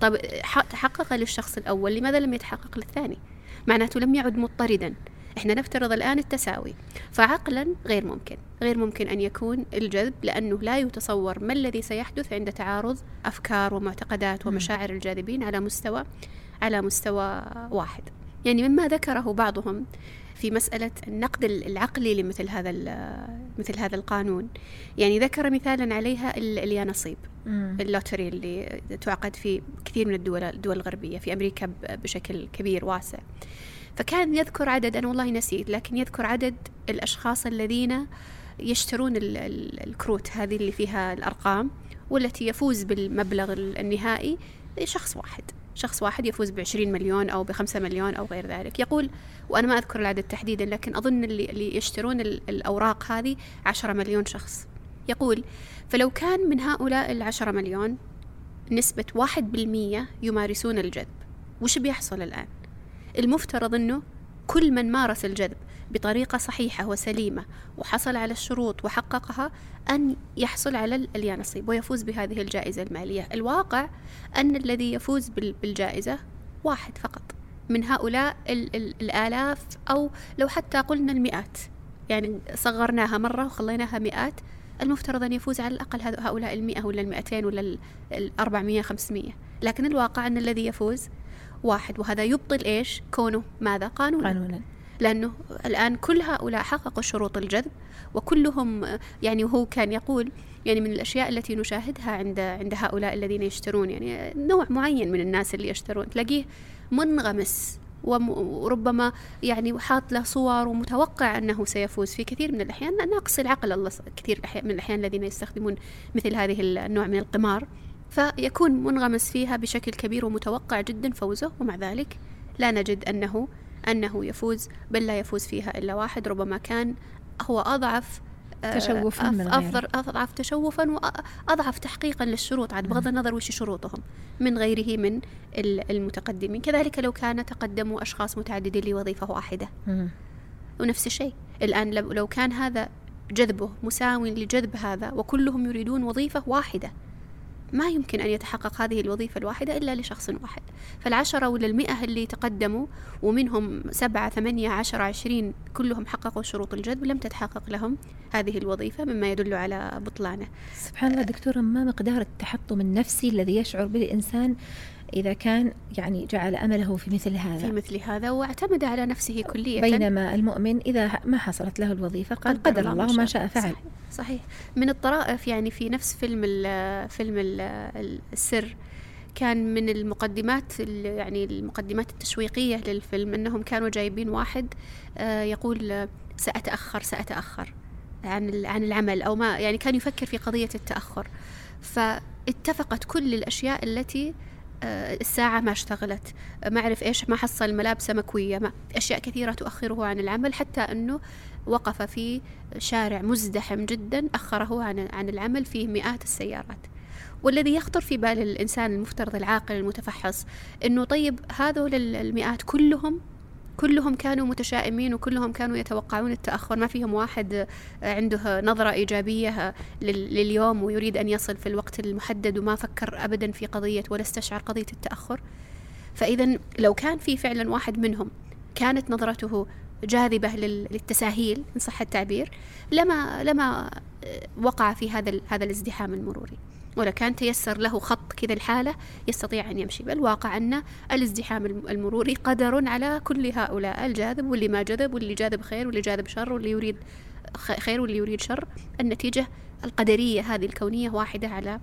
طب تحقق للشخص الأول، لماذا لم يتحقق للثاني؟ معناته لم يعد مضطردا. إحنا نفترض الآن التساوي، فعقلا غير ممكن أن يكون الجذب، لأنه لا يتصور ما الذي سيحدث عند تعارض أفكار ومعتقدات ومشاعر الجاذبين على مستوى واحد. يعني مما ذكره بعضهم في مسألة النقد العقلي لمثل هذا القانون، يعني ذكر مثالا عليها اليانصيب، اللوتري اللي تعقد في كثير من الدول الغربية، في أمريكا بشكل كبير واسع. فكان يذكر عدد، أنا والله نسيت، لكن يذكر عدد الأشخاص الذين يشترون الكروت هذه اللي فيها الأرقام، والتي يفوز بالمبلغ النهائي شخص واحد يفوز ب20 مليون أو ب5 مليون أو غير ذلك. يقول، وأنا ما أذكر العدد تحديدا، لكن أظن اللي يشترون الأوراق هذه 10 مليون شخص. يقول فلو كان من هؤلاء 10 مليون نسبة 1% يمارسون الجذب، وش بيحصل الآن؟ المفترض أنه كل من مارس الجذب بطريقة صحيحة وسليمة وحصل على الشروط وحققها أن يحصل على اليانصيب ويفوز بهذه الجائزة المالية. الواقع أن الذي يفوز بالجائزة واحد فقط من هؤلاء الآلاف، أو لو حتى قلنا المئات، يعني صغرناها مرة وخليناها مئات، المفترض أن يفوز على الأقل هؤلاء 100 ولا 200 ولا 400 500، لكن الواقع أن الذي يفوز واحد. وهذا يبطل إيش؟ كونه ماذا؟ قانونا. لأنه الآن كل هؤلاء حققوا شروط الجذب وكلهم، يعني هو كان يقول، يعني من الأشياء التي نشاهدها عند هؤلاء الذين يشترون، يعني نوع معين من الناس اللي يشترون تلاقيه منغمس، وربما يعني حاط له صور ومتوقع أنه سيفوز. في كثير من الأحيان ناقص العقل، الله كثير من الأحيان الذين يستخدمون مثل هذه النوع من القمار، فيكون منغمس فيها بشكل كبير ومتوقع جدا فوزه، ومع ذلك لا نجد أنه يفوز، بل لا يفوز فيها إلا واحد، ربما كان هو أضعف تشوفاً من غيره، أضعف تشوفاً وأضعف تحقيقاً للشروط، عاد بغض النظر وش شروطهم، من غيره من المتقدمين. كذلك لو كان تقدموا أشخاص متعددين لوظيفة واحدة، ونفس الشيء الآن لو كان هذا جذبه مساوي لجذب هذا وكلهم يريدون وظيفة واحدة، ما يمكن أن يتحقق هذه الوظيفة الواحدة إلا لشخص واحد. فال10 ولا 100 اللي تقدموا، ومنهم 7 8 10 20 كلهم حققوا شروط الجذب، لم تتحقق لهم هذه الوظيفة، مما يدل على بطلانه. سبحان الله دكتورة، ما مقدار التحطم النفسي الذي يشعر به الإنسان إذا كان يعني جعل أمله في مثل هذا واعتمد على نفسه كلية، بينما المؤمن إذا ما حصلت له الوظيفة قال قدر الله ما شاء فعل. صحيح. من الطرائف يعني في نفس فيلم السر كان من المقدمات يعني المقدمات التشويقية للفيلم أنهم كانوا جايبين واحد يقول سأتأخر عن العمل أو ما، يعني كان يفكر في قضية التأخر، فاتفقت كل الأشياء التي الساعة ما اشتغلت، ما أعرف إيش، ما حصل ملابسه مكوية، أشياء كثيرة تؤخره عن العمل، حتى أنه وقف في شارع مزدحم جدا أخره عن العمل فيه مئات السيارات. والذي يخطر في بال الإنسان المفترض العاقل المتفحص أنه طيب هذول المئات كلهم كانوا متشائمين وكلهم كانوا يتوقعون التأخر، ما فيهم واحد عنده نظرة إيجابية لليوم ويريد أن يصل في الوقت المحدد وما فكر أبدا في قضية ولا استشعر قضية التأخر. فإذا لو كان في فعلا واحد منهم كانت نظرته جاذبة للتساهيل إن صح التعبير لما وقع في هذا الازدحام المروري، ولا كان تيسر له خط كذا الحالة يستطيع أن يمشي. بالواقع أن الازدحام المروري قدر على كل هؤلاء، الجاذب واللي ما جذب، واللي جاذب خير واللي جاذب شر، واللي يريد خير واللي يريد شر. النتيجة القدرية هذه الكونية واحدة على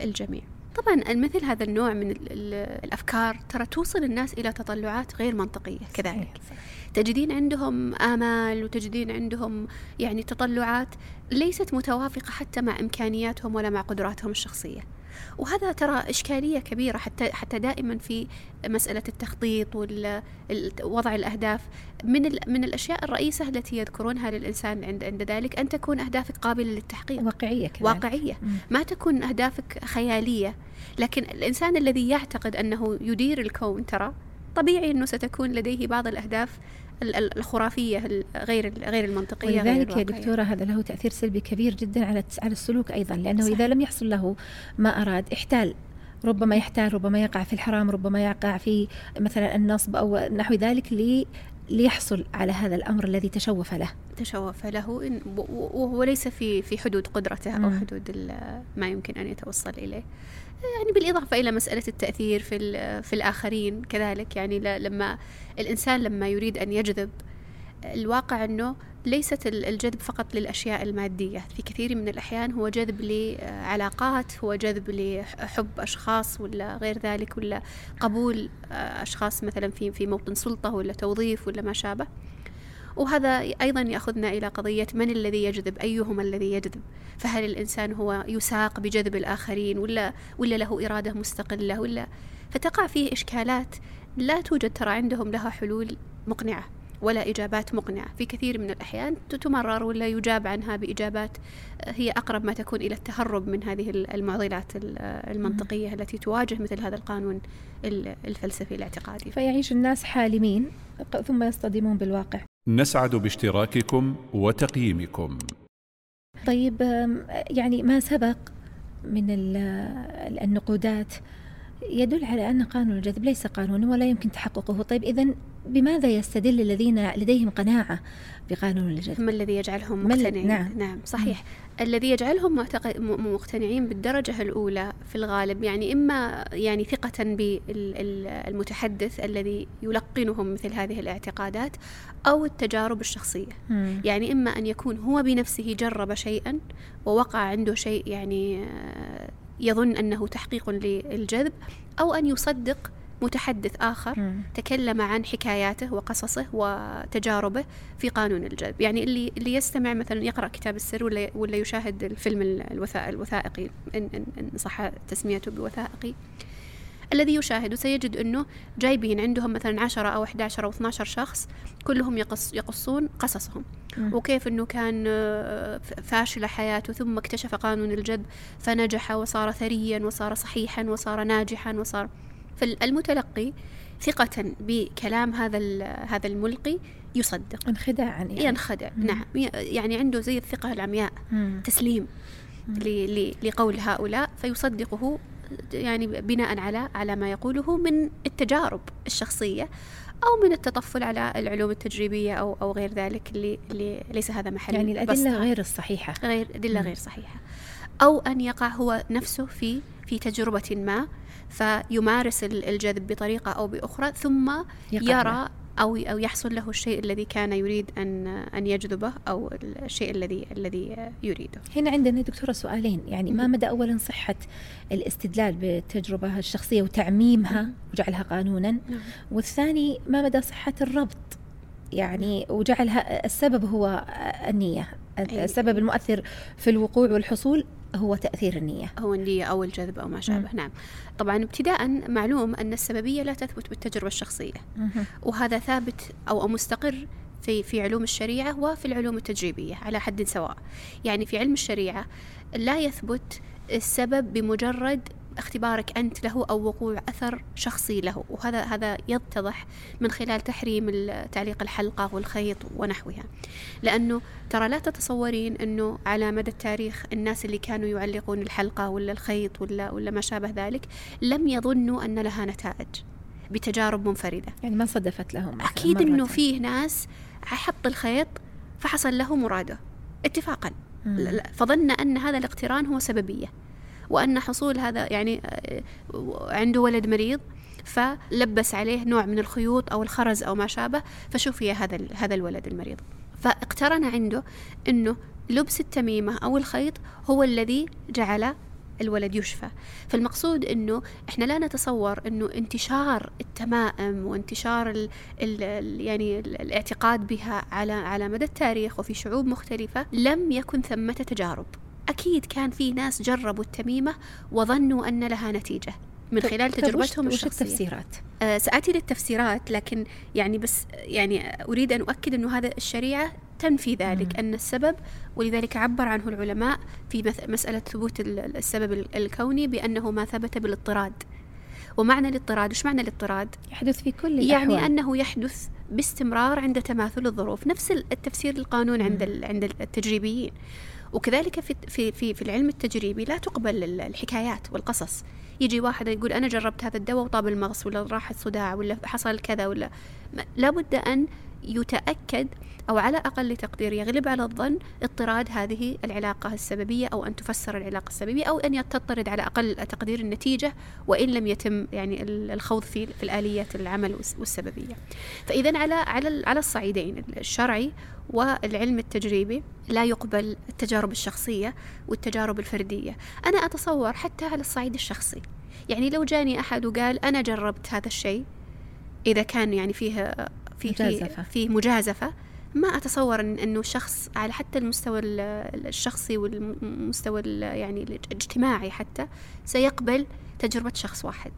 الجميع. طبعا مثل هذا النوع من الأفكار ترى توصل الناس إلى تطلعات غير منطقية، كذلك تجدين عندهم آمال وتجدين عندهم يعني تطلعات ليست متوافقة حتى مع إمكانياتهم ولا مع قدراتهم الشخصية. وهذا ترى إشكالية كبيرة حتى دائما في مسألة التخطيط ووضع الأهداف. من الأشياء الرئيسة التي يذكرونها للإنسان عند ذلك أن تكون أهدافك قابلة للتحقيق، واقعية. ما تكون أهدافك خيالية. لكن الإنسان الذي يعتقد أنه يدير الكون ترى طبيعي أنه ستكون لديه بعض الأهداف الخرافية غير المنطقية. ولذلك يا دكتورة هذا له تأثير سلبي كبير جدا على السلوك أيضا، لأنه صحيح. إذا لم يحصل له ما أراد احتال، ربما يقع في الحرام، ربما يقع في مثلا النصب أو نحو ذلك ليحصل على هذا الأمر الذي تشوف له وهو ليس في حدود قدرته أو حدود ما يمكن أن يتوصل إليه. يعني بالإضافة إلى مسألة التأثير في الآخرين كذلك، يعني لما الإنسان يريد أن يجذب، الواقع أنه ليست الجذب فقط للأشياء المادية، في كثير من الأحيان هو جذب لعلاقات، هو جذب لحب أشخاص ولا غير ذلك، ولا قبول أشخاص مثلا في موطن سلطة ولا توظيف ولا ما شابه. وهذا أيضا يأخذنا إلى قضية من الذي يجذب، أيهما الذي يجذب، فهل الإنسان هو يساق بجذب الآخرين ولا له إرادة مستقلة ولا، فتقع فيه إشكالات لا توجد ترى عندهم لها حلول مقنعة ولا إجابات مقنعة. في كثير من الأحيان تتمرر ولا يجاب عنها بإجابات هي أقرب ما تكون إلى التهرب من هذه المعضلات المنطقية التي تواجه مثل هذا القانون الفلسفي الاعتقادي. فيعيش الناس حالمين ثم يصطدمون بالواقع. نسعد باشتراككم وتقييمكم. طيب، يعني ما سبق من النقودات يدل على أن قانون الجذب ليس قانون ولا يمكن تحققه. طيب إذن بماذا يستدل الذين لديهم قناعة بقانون الجذب؟ ما الذي يجعلهم مقتنعين؟ نعم صحيح. الذي يجعلهم مقتنعين بالدرجة الأولى في الغالب، يعني إما يعني ثقة بالمتحدث الذي يلقنهم مثل هذه الاعتقادات أو التجارب الشخصية. يعني إما أن يكون هو بنفسه جرب شيئا ووقع عنده شيء يعني يظن أنه تحقيق للجذب، أو أن يصدق متحدث آخر تكلم عن حكاياته وقصصه وتجاربه في قانون الجذب. يعني اللي يستمع مثلا يقرأ كتاب السر ولا يشاهد الفيلم الوثائقي إن صح تسميته بوثائقي، الذي يشاهد سيجد أنه جايبين عندهم مثلا 10 أو 11 أو 12 شخص كلهم يقصون قصصهم وكيف أنه كان فاشل حياته ثم اكتشف قانون الجذب فنجح وصار ثريا وصار صحيحا وصار ناجحا وصار. فالمتلقي ثقة بكلام هذا الملقي يصدق، انخداعا. نعم، يعني عنده زي الثقة العمياء، تسليم لقول هؤلاء، فيصدقه يعني بناء على ما يقوله من التجارب الشخصية أو من التطفل على العلوم التجريبية أو غير ذلك. اللي ليس هذا محل، يعني الأدلة غير الصحيحة. أو أن يقع هو نفسه في تجربة ما فيمارس الجذب بطريقة أو بأخرى ثم يرى أو يحصل له الشيء الذي كان يريد أن يجذبه أو الشيء الذي يريده. هنا عندنا دكتورة سؤالين، يعني ما مدى أولا صحة الاستدلال بالتجربة الشخصية وتعميمها وجعلها قانونا، والثاني ما مدى صحة الربط يعني وجعلها السبب هو النية، السبب المؤثر في الوقوع والحصول هو تأثير النية، هو النية أو الجذب أو ما شابه. نعم طبعا ابتداء معلوم أن السببية لا تثبت بالتجربة الشخصية، وهذا ثابت أو مستقر في علوم الشريعة وفي العلوم التجريبية على حد سواء. يعني في علم الشريعة لا يثبت السبب بمجرد اختبارك أنت له أو وقوع أثر شخصي له، وهذا يتضح من خلال تحريم تعليق الحلقة والخيط ونحوها، لأنه ترى لا تتصورين أنه على مدى التاريخ الناس اللي كانوا يعلقون الحلقة ولا الخيط ولا ما شابه ذلك لم يظنوا أن لها نتائج بتجارب منفردة، يعني ما صدفت لهم. أكيد أنه فيه ناس حط الخيط فحصل له مراده اتفاقا، فظن أن هذا الاقتران هو سببية، وأن حصول هذا يعني عنده ولد مريض فلبس عليه نوع من الخيوط أو الخرز أو ما شابه فشوفي هذا الولد المريض، فاقترن عنده أنه لبس التميمة أو الخيط هو الذي جعل الولد يشفى. فالمقصود أنه إحنا لا نتصور أنه انتشار التمائم وانتشار يعني الاعتقاد بها على مدى التاريخ وفي شعوب مختلفة لم يكن ثمة تجارب، أكيد كان في ناس جربوا التميمة وظنوا أن لها نتيجة من خلال تجربتهم الشخصية. التفسيرات سأتي للتفسيرات، لكن يعني بس يعني أريد أن أؤكد أنه هذا الشريعة تنفي ذلك أن السبب، ولذلك عبر عنه العلماء في مسألة ثبوت السبب الكوني بأنه ما ثبت بالاضطراد. ومعنى الاضطراد، إيش معنى الاضطراد؟ يحدث في كل الأحوال، يعني أنه يحدث باستمرار عند تماثل الظروف، نفس التفسير القانون عند التجريبيين. وكذلك في العلم التجريبي لا تقبل الحكايات والقصص، يجي واحد يقول أنا جربت هذا الدواء وطاب المغص ولا راح الصداع ولا حصل كذا ولا، لابد أن يتأكد أو على أقل تقدير يغلب على الظن اضطراد هذه العلاقة السببية، أو أن تفسر العلاقة السببية، أو أن تضطرد على أقل تقدير النتيجة وإن لم يتم يعني الخوض في الآلية العمل والسببية. فإذا على الصعيدين الشرعي والعلم التجريبي لا يقبل التجارب الشخصية والتجارب الفردية. أنا أتصور حتى على الصعيد الشخصي، يعني لو جاني أحد وقال أنا جربت هذا الشيء، إذا كان يعني فيه مجازفة، ما أتصور أنه شخص على حتى المستوى الشخصي والمستوى يعني الاجتماعي حتى سيقبل تجربة شخص واحد،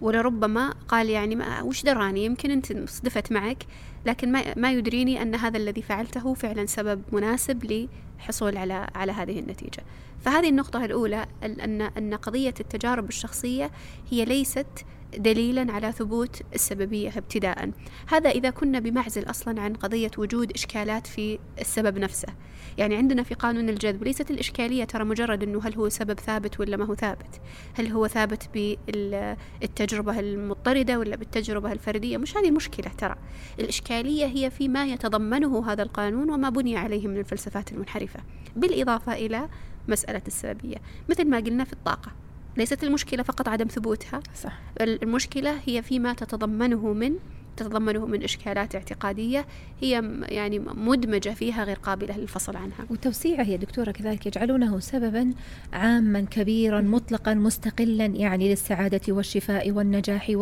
ولربما قال يعني ما وش دراني، يمكن أنت صدفت معك، لكن ما يدريني أن هذا الذي فعلته فعلا سبب مناسب لحصول على هذه النتيجة. فهذه النقطة الأولى، أن قضية التجارب الشخصية هي ليست دليلا على ثبوت السببية ابتداء، هذا إذا كنا بمعزل أصلا عن قضية وجود إشكالات في السبب نفسه. يعني عندنا في قانون الجذب ليست الإشكالية ترى مجرد أنه هل هو سبب ثابت ولا ما هو ثابت، هل هو ثابت بالتجربة المضطردة ولا بالتجربة الفردية، مش هذه مشكلة. ترى الإشكالية هي فيما يتضمنه هذا القانون وما بني عليه من الفلسفات المنحرفة، بالإضافة إلى مسألة السببية. مثل ما قلنا في الطاقة ليست المشكلة فقط عدم ثبوتها، صح. المشكلة هي فيما تتضمنه من إشكالات اعتقادية هي يعني مدمجة فيها غير قابلة للفصل عنها، وتوسيعه يا دكتورة كذلك يجعلونه سببا عاما كبيرا مطلقا مستقلا، يعني للسعادة والشفاء والنجاح،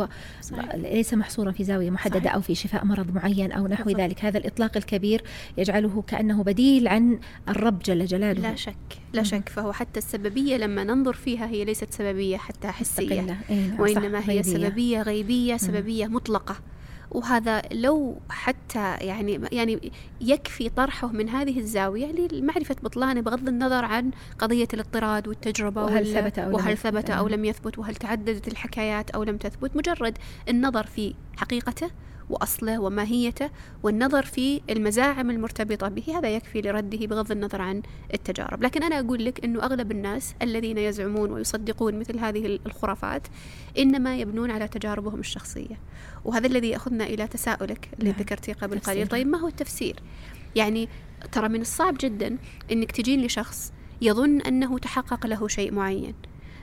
وليس محصورا في زاوية محددة، صحيح. أو في شفاء مرض معين أو نحو ذلك. هذا الإطلاق الكبير يجعله كأنه بديل عن الرب جل جلاله. لا شك فهو حتى السببية لما ننظر فيها هي ليست سببية حتى حسية، وإنما هي غيبية. سببية غيبية، سببية مطلقة. وهذا لو حتى يعني يكفي طرحه من هذه الزاوية لمعرفة بطلانه، بغض النظر عن قضية الاضطراد والتجربة، وهل ثبت أو لم يثبت، وهل تعددت الحكايات أو لم تثبت. مجرد النظر في حقيقته وأصله وماهيته والنظر في المزاعم المرتبطة به، هذا يكفي لرده بغض النظر عن التجارب. لكن أنا أقول لك أنه أغلب الناس الذين يزعمون ويصدقون مثل هذه الخرافات إنما يبنون على تجاربهم الشخصية، وهذا الذي يأخذنا إلى تساؤلك اللي ذكرتيه قبل قليل. طيب ما هو التفسير؟ يعني ترى من الصعب جدا أنك تجين لشخص يظن أنه تحقق له شيء معين،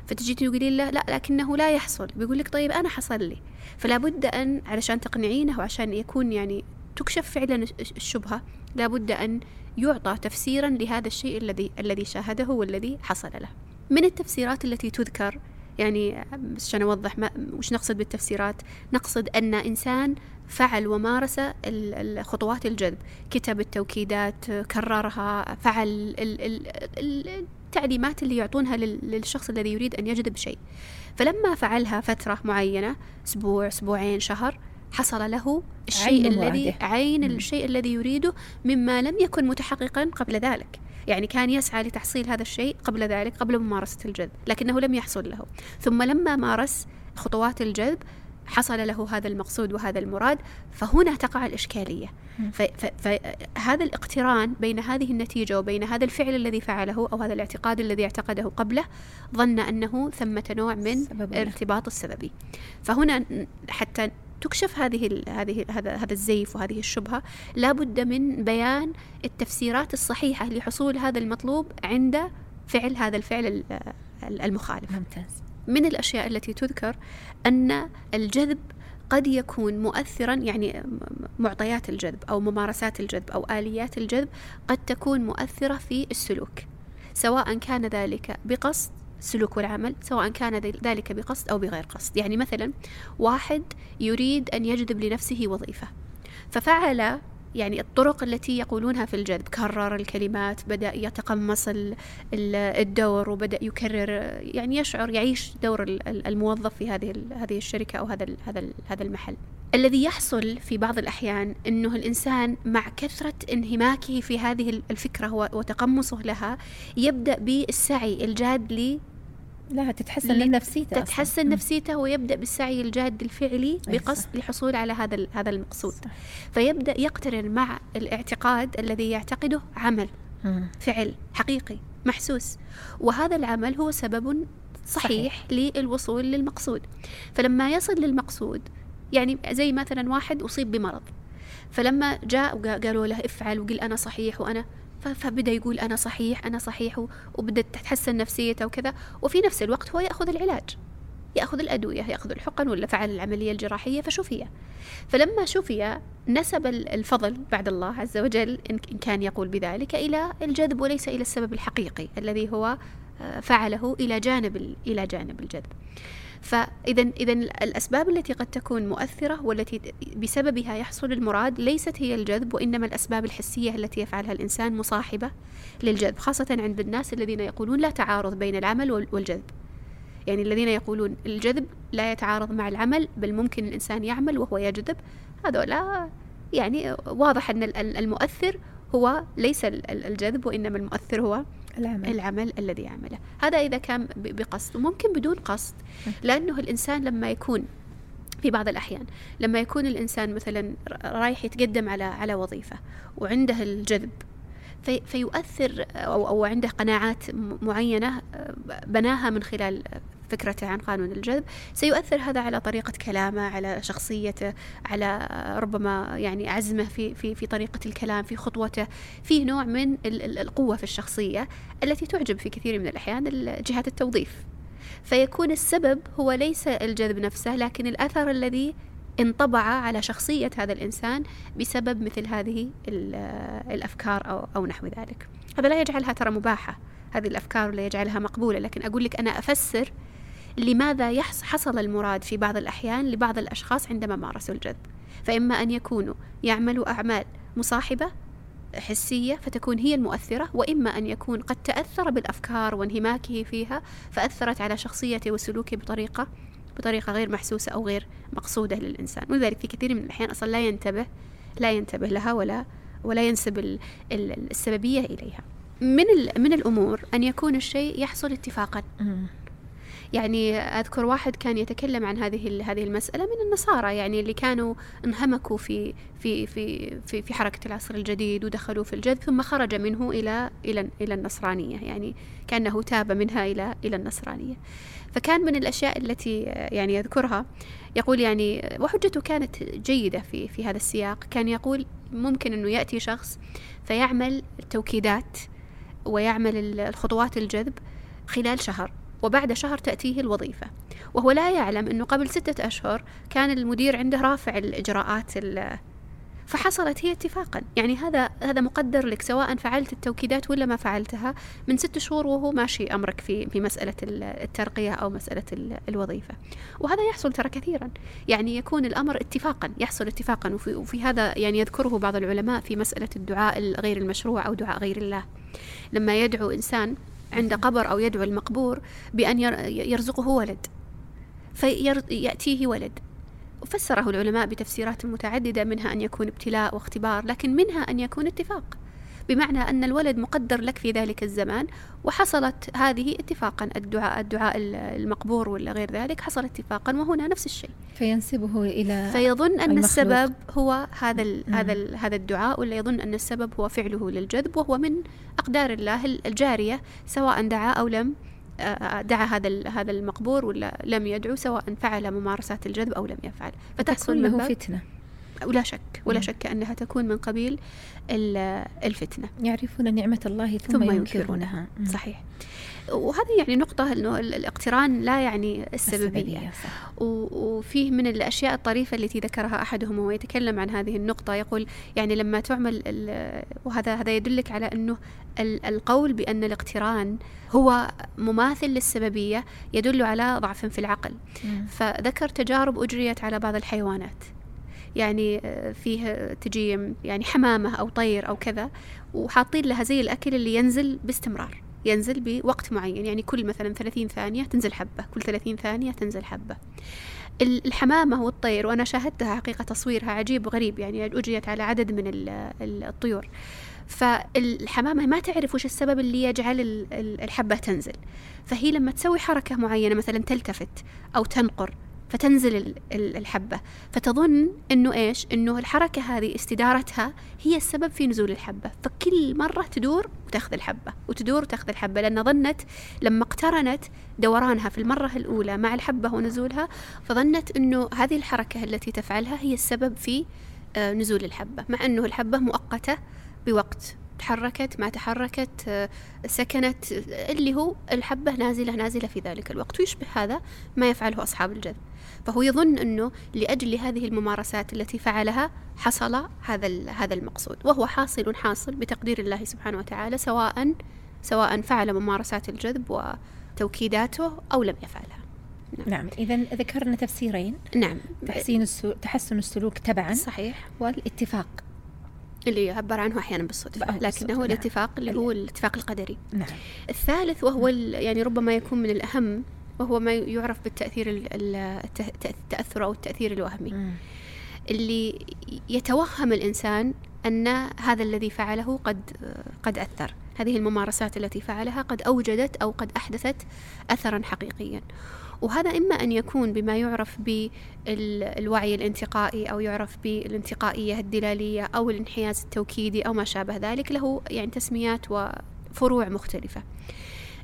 فتجي تقولي له لا لكنه لا يحصل، بيقول لك طيب أنا حصل لي. فلا بد أن علشان تقنعينه وعشان يكون يعني تكشف فعلا الشبهة، لا بد أن يعطى تفسيرا لهذا الشيء الذي شاهده والذي حصل له. من التفسيرات التي تذكر، يعني بس عشان أوضح وش نقصد بالتفسيرات، نقصد أن إنسان فعل ومارس خطوات الجذب، كتب التوكيدات، كررها، فعل التعليمات اللي يعطونها للشخص الذي يريد أن يجذب شيء. فلما فعلها فترة معينة، أسبوع، أسبوعين، شهر، حصل له الشيء الذي عين الشيء الذي يريده مما لم يكن متحققا قبل ذلك. يعني كان يسعى لتحصيل هذا الشيء قبل ذلك، قبل ممارسة الجذب، لكنه لم يحصل له. ثم لما مارس خطوات الجذب حصل له هذا المقصود وهذا المراد، فهنا تقع الإشكالية. فهذا الاقتران بين هذه النتيجة وبين هذا الفعل الذي فعله أو هذا الاعتقاد الذي اعتقده قبله، ظن أنه ثمة نوع من ارتباط السببي. فهنا حتى تكشف هذا الزيف وهذه الشبهة، لا بد من بيان التفسيرات الصحيحة لحصول هذا المطلوب عند فعل هذا الفعل المخالف. ممتاز. من الأشياء التي تذكر أن الجذب قد يكون مؤثرا، يعني معطيات الجذب أو ممارسات الجذب أو آليات الجذب قد تكون مؤثرة في السلوك، سواء كان ذلك بقصد، السلوك والعمل، سواء كان ذلك بقصد أو بغير قصد. يعني مثلا واحد يريد أن يجذب لنفسه وظيفة، ففعل يعني الطرق التي يقولونها في الجذب، كرر الكلمات، بدأ يتقمص الدور وبدأ يكرر، يعني يشعر يعيش دور الموظف في هذه الشركة أو هذا المحل. الذي يحصل في بعض الأحيان أنه الإنسان مع كثرة انهماكه في هذه الفكرة وتقمصه لها، يبدأ بالسعي الجاد تتحسن نفسيته، ويبدأ بالسعي الجاد الفعلي بقصد الحصول على هذا المقصود. صح. فيبدأ يقترن مع الاعتقاد الذي يعتقده عمل، فعل حقيقي محسوس، وهذا العمل هو سبب صحيح للوصول للمقصود. فلما يصل للمقصود، يعني زي مثلا واحد أصيب بمرض، فلما جاء وقالوا له افعل وقل أنا صحيح وأنا، فبدأ يقول أنا صحيح وبدأت تتحسن نفسيته وكذا. وفي نفس الوقت هو يأخذ العلاج، يأخذ الأدوية، يأخذ الحقن، ولا فعل العملية الجراحية فشفي. فلما شفي نسب الفضل بعد الله عز وجل، إن كان يقول بذلك، إلى الجذب وليس إلى السبب الحقيقي الذي هو فعله إلى جانب الجذب. فإذا الأسباب التي قد تكون مؤثرة والتي بسببها يحصل المراد ليست هي الجذب، وإنما الأسباب الحسية التي يفعلها الإنسان مصاحبة للجذب، خاصة عند الناس الذين يقولون لا تعارض بين العمل والجذب. يعني الذين يقولون الجذب لا يتعارض مع العمل، بل ممكن الإنسان يعمل وهو يجذب، هذولا يعني واضح أن المؤثر هو ليس الجذب، وإنما المؤثر هو العمل الذي يعمله. هذا إذا كان بقصد، وممكن بدون قصد، لأنه الإنسان لما يكون في بعض الأحيان، لما يكون الإنسان مثلا رايح يتقدم على وظيفة وعنده الجذب، فيؤثر أو عنده قناعات معينة بناها من خلال فكرته عن قانون الجذب، سيؤثر هذا على طريقة كلامه، على شخصيته، على ربما يعني عزمه في طريقة الكلام، في خطوته، في نوع من القوة في الشخصية التي تعجب في كثير من الأحيان جهات التوظيف. فيكون السبب هو ليس الجذب نفسه، لكن الأثر الذي انطبع على شخصية هذا الإنسان بسبب مثل هذه الأفكار أو نحو ذلك. هذا لا يجعلها ترى مباحة، هذه الأفكار لا يجعلها مقبولة، لكن أقول لك أنا أفسر لماذا حصل المراد في بعض الأحيان لبعض الأشخاص عندما مارسوا الجذب. فإما أن يكونوا يعملوا أعمال مصاحبة حسية فتكون هي المؤثرة، وإما أن يكون قد تأثر بالأفكار وانهماكه فيها فأثرت على شخصيته وسلوكه بطريقة غير محسوسة أو غير مقصودة للإنسان. ولذلك في كثير من الأحيان أصلا لا ينتبه لها ولا ينسب السببية إليها. من الأمور أن يكون الشيء يحصل اتفاقا. يعني أذكر واحد كان يتكلم عن هذه المسألة من النصارى، يعني اللي كانوا انهمكوا في حركة العصر الجديد ودخلوا في الجذب، ثم خرج منه إلى النصرانية، يعني كأنه تاب منها إلى النصرانية. فكان من الأشياء التي يعني يذكرها، يقول يعني وحجته كانت جيدة في هذا السياق، كان يقول ممكن أنه يأتي شخص فيعمل التوكيدات ويعمل الخطوات الجذب خلال شهر، وبعد شهر تأتيه الوظيفة، وهو لا يعلم أنه قبل 6 أشهر كان المدير عنده رافع الإجراءات، فحصلت هي اتفاقا. يعني هذا مقدر لك سواء فعلت التوكيدات ولا ما فعلتها، من 6 شهور وهو ماشي أمرك في مسألة الترقية أو مسألة الوظيفة. وهذا يحصل ترى كثيرا، يعني يكون الأمر اتفاقا، يحصل اتفاقا. وفي هذا يعني يذكره بعض العلماء في مسألة الدعاء غير المشروع أو دعاء غير الله، لما يدعو إنسان عند قبر أو يدعو المقبور بأن يرزقه ولد فيأتيه ولد، فسره العلماء بتفسيرات متعددة، منها أن يكون ابتلاء واختبار، لكن منها أن يكون اتفاق، بمعنى أن الولد مقدر لك في ذلك الزمان، وحصلت هذه اتفاقا. الدعاء المقبور ولا غير ذلك حصل اتفاقا، وهنا نفس الشيء، فينسبه إلى، فيظن أن المخلوق. السبب هو هذا الدعاء، ولا يظن أن السبب هو فعله للجذب، وهو من أقدار الله الجارية، سواء دعا أو لم دعا هذا المقبور ولا لم يدعو، سواء فعل ممارسات الجذب أو لم يفعل، فتحصل له فتنة ولا شك أنها تكون من قبيل الفتنة. يعرفون نعمة الله ثم ينكرونها. صحيح. وهذه يعني نقطة إنه الاقتران لا يعني السببية. وفيه من الأشياء الطريفة التي ذكرها أحدهم وهو يتكلم عن هذه النقطة، يقول يعني لما تعمل، وهذا يدلك على أنه القول بأن الاقتران هو مماثل للسببية يدل على ضعف في العقل. فذكر تجارب أجريت على بعض الحيوانات، يعني فيه تجي يعني حمامة أو طير أو كذا، وحاطين لها زي الأكل اللي ينزل باستمرار، ينزل بوقت معين، يعني كل مثلا 30 ثانية تنزل حبة، كل 30 ثانية تنزل حبة. الحمامة والطير، وأنا شاهدتها حقيقة، تصويرها عجيب وغريب، يعني أجريت على عدد من الطيور. فالحمامة ما تعرف وش السبب اللي يجعل الحبة تنزل، فهي لما تسوي حركة معينة مثلا تلتفت أو تنقر فتنزل الحبة، فتظن إنه إيش؟ إنه الحركة هذه استدارتها هي السبب في نزول الحبة، فكل مرة تدور وتأخذ الحبة وتدور وتأخذ الحبة، لأن ظنت لما اقترنت دورانها في المرة الأولى مع الحبة ونزولها، فظنت إنه هذه الحركة التي تفعلها هي السبب في نزول الحبة، مع إنه الحبة مؤقتة بوقت، تحركت ما تحركت، سكنت، اللي هو الحبة نازلة في ذلك الوقت. ويشبه هذا ما يفعله أصحاب الجذب، فهو يظن أنه لأجل هذه الممارسات التي فعلها حصل هذا المقصود، وهو حاصل بتقدير الله سبحانه وتعالى، سواء فعل ممارسات الجذب وتوكيداته أو لم يفعلها. نعم. إذا ذكرنا تفسيرين. نعم. تحسن السلوك تبعا. صحيح. والاتفاق اللي يعبر عنه أحيانا بالصدفة، لكنه هو الاتفاق اللي هو الاتفاق القدري. نعم. الثالث، وهو يعني ربما يكون من الأهم، وهو ما يعرف بالتأثير التأثر أو التأثير الوهمي، اللي يتوهم الإنسان أن هذا الذي فعله قد أثر، هذه الممارسات التي فعلها قد أوجدت أو قد أحدثت أثرا حقيقيا. وهذا إما أن يكون بما يعرف بالوعي الانتقائي، أو يعرف بالانتقائية الدلالية، أو الانحياز التوكيدي، أو ما شابه ذلك، له يعني تسميات وفروع مختلفة.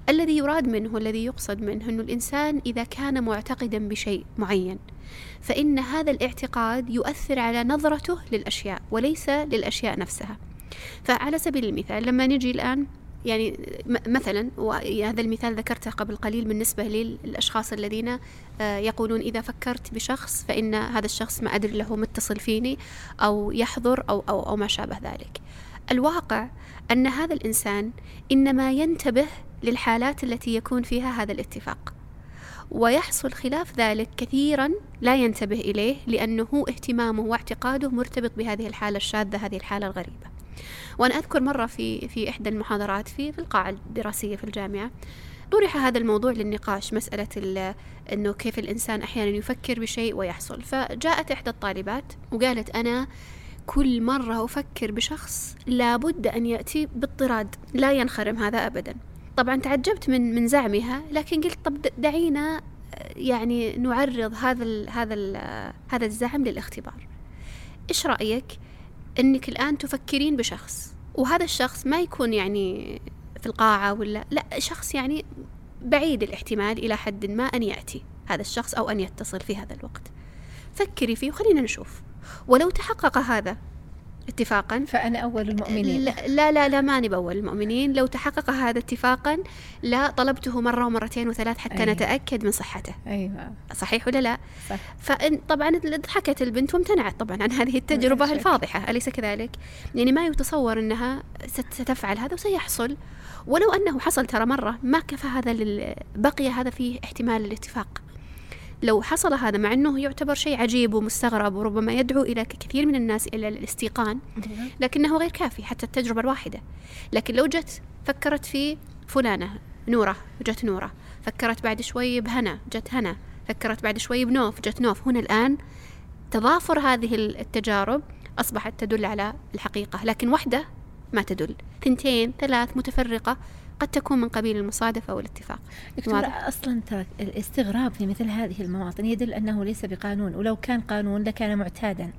الذي يراد منه، الذي يقصد منه، أنه الإنسان إذا كان معتقدا بشيء معين، فإن هذا الاعتقاد يؤثر على نظرته للأشياء وليس للأشياء نفسها. فعلى سبيل المثال لما نجي الآن، يعني مثلا، وهذا المثال ذكرته قبل قليل بالنسبة للأشخاص الذين يقولون إذا فكرت بشخص فإن هذا الشخص ما أدري له متصل فيني أو يحضر أو ما شابه ذلك. الواقع أن هذا الإنسان إنما ينتبه للحالات التي يكون فيها هذا الاتفاق، ويحصل خلاف ذلك كثيرا لا ينتبه إليه، لأنه اهتمامه واعتقاده مرتبط بهذه الحالة الشاذة، هذه الحالة الغريبة. وأنا أذكر مرة في إحدى المحاضرات في القاعة الدراسية في الجامعة، طرح هذا الموضوع للنقاش، مسألة أنه كيف الإنسان أحيانا يفكر بشيء ويحصل. فجاءت إحدى الطالبات وقالت أنا كل مرة أفكر بشخص لابد أن يأتي بالطراد، لا ينخرم هذا أبدا. طبعا تعجبت من زعمها، لكن قلت طب دعينا يعني نعرض هذا الزعم للاختبار. إيش رأيك أنك الآن تفكرين بشخص، وهذا الشخص ما يكون يعني في القاعة ولا لا، شخص يعني بعيد الاحتمال إلى حد ما أن يأتي هذا الشخص أو أن يتصل في هذا الوقت، فكري فيه وخلينا نشوف، ولو تحقق هذا اتفاقا، فأنا أول المؤمنين. لا لا لا، ماني بأول المؤمنين. لو تحقق هذا اتفاقا لا طلبته مرة ومرتين وثلاث حتى نتأكد من صحته. أيوة. صحيح ولا لا؟ صح. فطبعا ضحكت البنت وامتنعت طبعا عن هذه التجربة الفاضحة، أليس كذلك؟ يعني ما يتصور أنها ستفعل هذا وسيحصل، ولو أنه حصل ترى مرة ما كفى هذا بقي هذا فيه احتمال الاتفاق. لو حصل هذا، مع أنه يعتبر شيء عجيب ومستغرب وربما يدعو إلى كثير من الناس إلى الاستيقان، لكنه غير كافي حتى التجربة الواحدة. لكن لو جت فكرت في فلانة نورة، جت نورة، فكرت بعد شوي بهنا، جت هنا، فكرت بعد شوي بنوف، جت نوف. هنا الآن تضافر هذه التجارب أصبحت تدل على الحقيقة، لكن واحدة ما تدل، ثنتين ثلاث متفرقة قد تكون من قبيل المصادفة والاتفاق. دكتور، أصلاً الاستغراب في مثل هذه المواطن يدل أنه ليس بقانون، ولو كان قانون لكان معتاداً،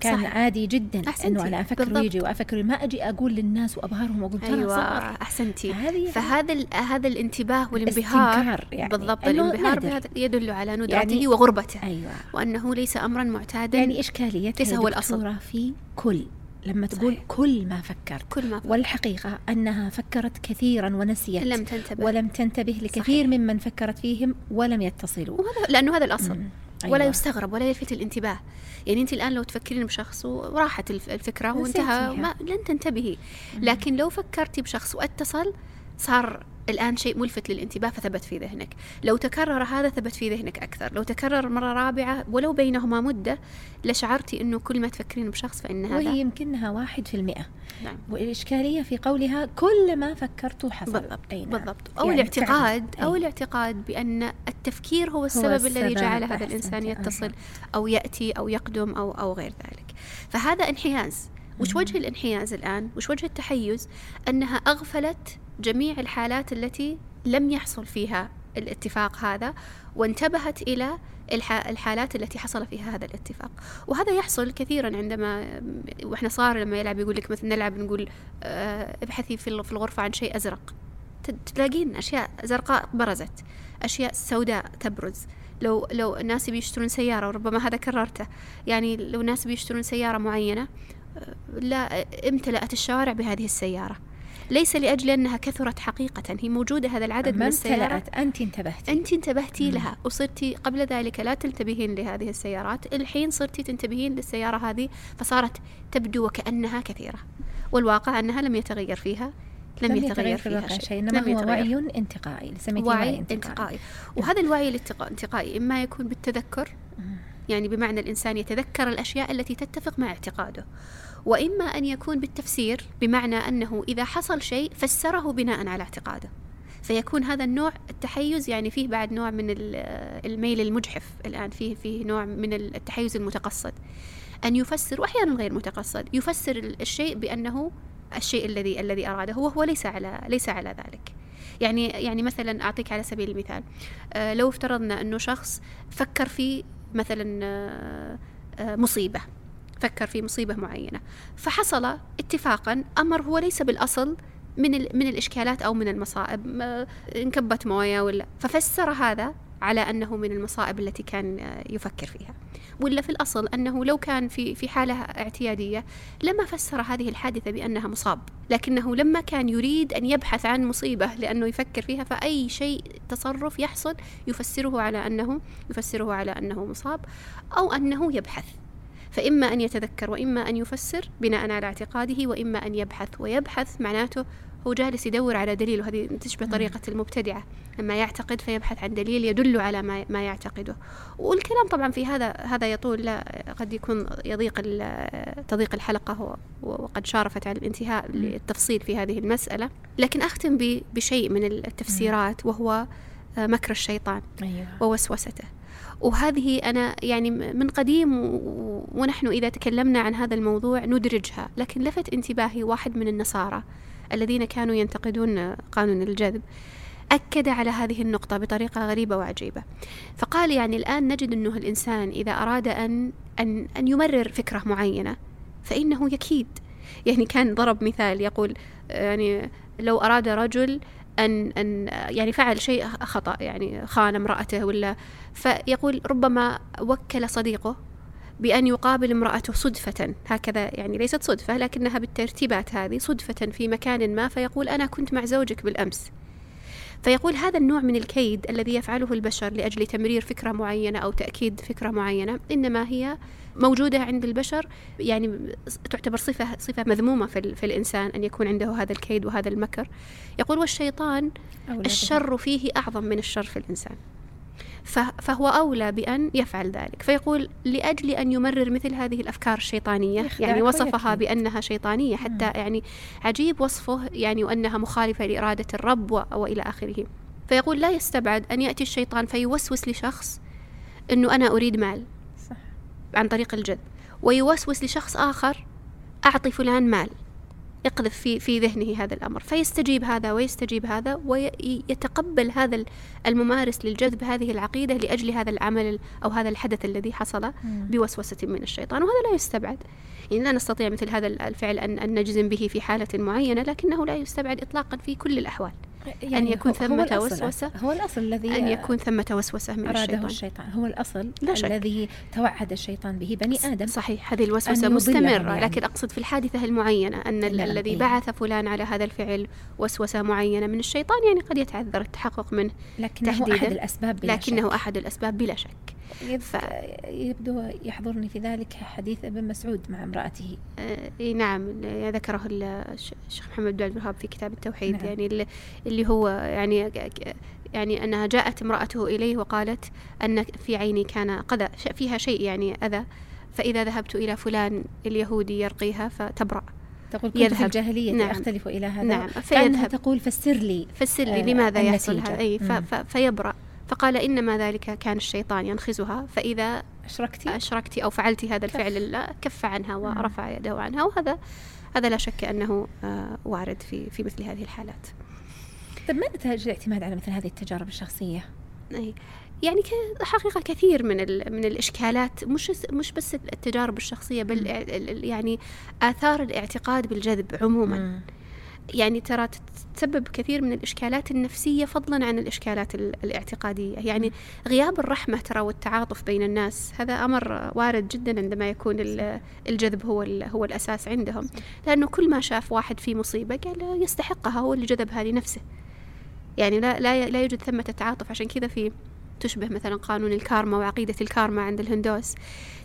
كان صحيح. عادي جداً أنه أنا أفكر ويجي وأفكر، ما أجي أقول للناس وأبهرهم وأقول ترى أيوة صار. أحسنتي. فهذا الانتباه والانبهار يعني. بالضبط، الانبهار بهذا يدل على ندرته يعني وغربته. أيوة. وأنه ليس أمراً معتاداً، يعني إشكالية ليس هو الأصل في كل لما تقول صحيح. كل ما فكر. والحقيقة أنها فكرت كثيرا ونسيت، ولم تنتبه لكثير صحيح. ممن فكرت فيهم ولم يتصلوا، لأنه هذا الأصل. أيوة. ولا يستغرب ولا يلفت الانتباه. يعني أنت الآن لو تفكرين بشخص وراحت الفكرة وانتهى لن تنتبهي، لكن لو فكرتي بشخص واتصل صار الآن شيء ملفت للانتباه فثبت في ذهنك. لو تكرر هذا ثبت في ذهنك أكثر، لو تكرر مرة رابعة ولو بينهما مدة لشعرتي أنه كل ما تفكرين بشخص فإن هذا، وهي يمكنها 1%. نعم. والإشكالية في قولها كل ما فكرت حصل. بالضبط. نعم. بالضبط. أو يعني الاعتقاد أو الاعتقاد بأن التفكير هو السبب الذي جعل هذا الإنسان يتصل أو يأتي أو يقدم أو غير ذلك. فهذا انحياز. وش وجه الانحياز الآن؟ وش وجه التحيز؟ أنها أغفلت جميع الحالات التي لم يحصل فيها الاتفاق هذا، وانتبهت إلى الحالات التي حصل فيها هذا الاتفاق. وهذا يحصل كثيرا عندما وإحنا صار لما يلعب يقول لك مثلا نلعب نقول ابحثي في الغرفة عن شيء أزرق، تلاقين أشياء زرقاء برزت، أشياء سوداء تبرز. لو الناس بيشترون سيارة، وربما هذا كررته، يعني لو الناس بيشترون سيارة معينة لا امتلأت الشوارع بهذه السيارة، ليس لأجل أنها كثرت حقيقة، هي موجودة هذا العدد من السيارات، أنت انتبهتي لها، وصرتي قبل ذلك لا تنتبهين لهذه السيارات، الحين صرتي تنتبهين للسيارة هذه، فصارت تبدو وكأنها كثيرة، والواقع أنها لم يتغير فيها شيء. إنما هو وعي انتقائي، وعي انتقائي. وهذا الوعي الانتقائي إما يكون بالتذكر، يعني بمعنى الإنسان يتذكر الأشياء التي تتفق مع اعتقاده، وإما أن يكون بالتفسير، بمعنى أنه إذا حصل شيء فسره بناء على اعتقاده، فيكون هذا النوع التحيز يعني فيه بعد نوع من الميل المجحف. الآن فيه نوع من التحيز المتقصد، أن يفسر، وأحيانا غير متقصد، يفسر الشيء بأنه الشيء الذي أراده وهو ليس على ذلك. يعني مثلا أعطيك على سبيل المثال، لو افترضنا أنه شخص فكر في مثلا مصيبة معينة، فحصل اتفاقا أمر هو ليس بالأصل من الإشكالات أو من المصائب، انكبت موية ولا، ففسر هذا على أنه من المصائب التي كان يفكر فيها، ولا في الأصل أنه لو كان في حالة اعتيادية لما فسر هذه الحادثة بأنها مصاب، لكنه لما كان يريد أن يبحث عن مصيبة لأنه يفكر فيها، فأي شيء تصرف يحصل يفسره على أنه مصاب أو أنه يبحث. فإما أن يتذكر وإما أن يفسر بناء على اعتقاده، وإما أن يبحث معناته هو جالس يدور على دليل، وهذه تشبه طريقة المبتدعة لما يعتقد فيبحث عن دليل يدل على ما يعتقده. والكلام طبعا في هذا يطول، لا قد يكون تضيق الحلقة، وقد شارفت على الانتهاء للتفصيل في هذه المسألة. لكن أختم بشيء من التفسيرات، وهو مكر الشيطان ووسوسته. وهذه أنا يعني من قديم ونحن إذا تكلمنا عن هذا الموضوع ندرجها، لكن لفت انتباهي واحد من النصارى الذين كانوا ينتقدون قانون الجذب، أكد على هذه النقطة بطريقة غريبة وعجيبة. فقال يعني الآن نجد أنه الإنسان إذا أراد أن يمرر فكرة معينة فإنه يكيد. يعني كان ضرب مثال يقول يعني لو أراد رجل أن يعني فعل شيء خطأ، يعني خان امرأته ولا، فيقول ربما وكل صديقه بأن يقابل امرأته صدفة هكذا، يعني ليست صدفة لكنها بالترتيبات هذه، صدفة في مكان ما، فيقول أنا كنت مع زوجك بالأمس. فيقول هذا النوع من الكيد الذي يفعله البشر لأجل تمرير فكرة معينة أو تأكيد فكرة معينة، إنما هي موجودة عند البشر، يعني تعتبر صفة مذمومة في الإنسان أن يكون عنده هذا الكيد وهذا المكر. يقول والشيطان الشر فيه أعظم من الشر في الإنسان، فهو أولى بأن يفعل ذلك. فيقول لأجل أن يمرر مثل هذه الأفكار الشيطانية، يعني وصفها بأنها شيطانية، حتى يعني عجيب وصفه، يعني وأنها مخالفة لإرادة الرب وإلى آخره. فيقول لا يستبعد أن يأتي الشيطان فيوسوس لشخص أنه أنا أريد مال، صح، عن طريق الجذب، ويوسوس لشخص آخر أعطي فلان مال، يقذف في ذهنه هذا الأمر، فيستجيب هذا ويستجيب هذا، ويتقبل هذا الممارس للجذب هذه العقيدة لأجل هذا العمل أو هذا الحدث الذي حصل بوسوسة من الشيطان. وهذا لا يستبعد، يعني لا نستطيع مثل هذا الفعل أن نجزم به في حالة معينة، لكنه لا يستبعد إطلاقا في كل الأحوال، يعني أن يكون ثمة وسوسة، هو الأصل الذي أن يكون ثمة وسوسة من الشيطان، هو الأصل الذي توعد الشيطان به بني آدم. صحيح، هذه الوسوسة مستمرة، يعني لكن أقصد في الحادثة المعينة أن الذي بعث فلان على هذا الفعل وسوسة معينة من الشيطان، يعني قد يتعذر التحقق منه تحديدا، لكنه أحد الأسباب بلا شك. يبدو يحضرني في ذلك حديث ابن مسعود مع امرأته، نعم، ذكره الشيخ محمد بن عبد الوهاب في كتاب التوحيد، نعم. يعني اللي هو يعني أنها جاءت امرأته إليه وقالت أن في عيني كان قذى فيها شيء، يعني أذى، فإذا ذهبت إلى فلان اليهودي يرقيها فتبرأ. تقول كنت في الجاهلية، نعم، أختلف إلى هذا، نعم، فيذهب. تقول فسر لي لماذا يحصل هذا، فيبرأ. فقال إنما ذلك كان الشيطان ينخزها، فإذا أشركت أو فعلت هذا الفعل كف عنها ورفع يده عنها. وهذا لا شك أنه وارد في مثل هذه الحالات. طب ما نتاج الاعتماد على مثل هذه التجارب الشخصية؟ يعني حقيقة كثير من الإشكالات، مش بس التجارب الشخصية، بل يعني آثار الاعتقاد بالجذب عموما، يعني ترى تسبب كثير من الإشكالات النفسية فضلا عن الإشكالات الاعتقادية. يعني غياب الرحمة ترى والتعاطف بين الناس، هذا أمر وارد جدا عندما يكون الجذب هو الأساس عندهم، لأنه كل ما شاف واحد في مصيبة قال يستحقها، هو اللي جذبها لنفسه، يعني لا يوجد ثمة تعاطف. عشان كذا تشبه مثلا قانون الكارما وعقيدة الكارما عند الهندوس،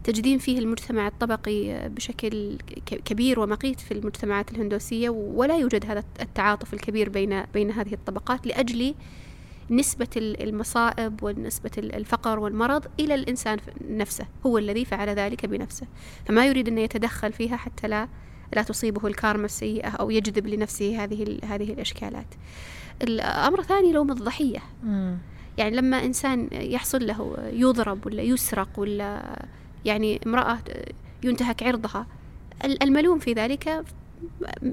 تجدين فيه المجتمع الطبقي بشكل كبير ومقيت في المجتمعات الهندوسية، ولا يوجد هذا التعاطف الكبير بين هذه الطبقات، لأجل نسبة المصائب ونسبة الفقر والمرض إلى الإنسان نفسه، هو الذي فعل ذلك بنفسه، فما يريد أن يتدخل فيها حتى لا تصيبه الكارما السيئة أو يجذب لنفسه هذه الإشكالات. الأمر الثاني لوم الضحية، يعني لما إنسان يحصل له يضرب ولا يسرق ولا يعني امرأة ينتهك عرضها، الملوم في ذلك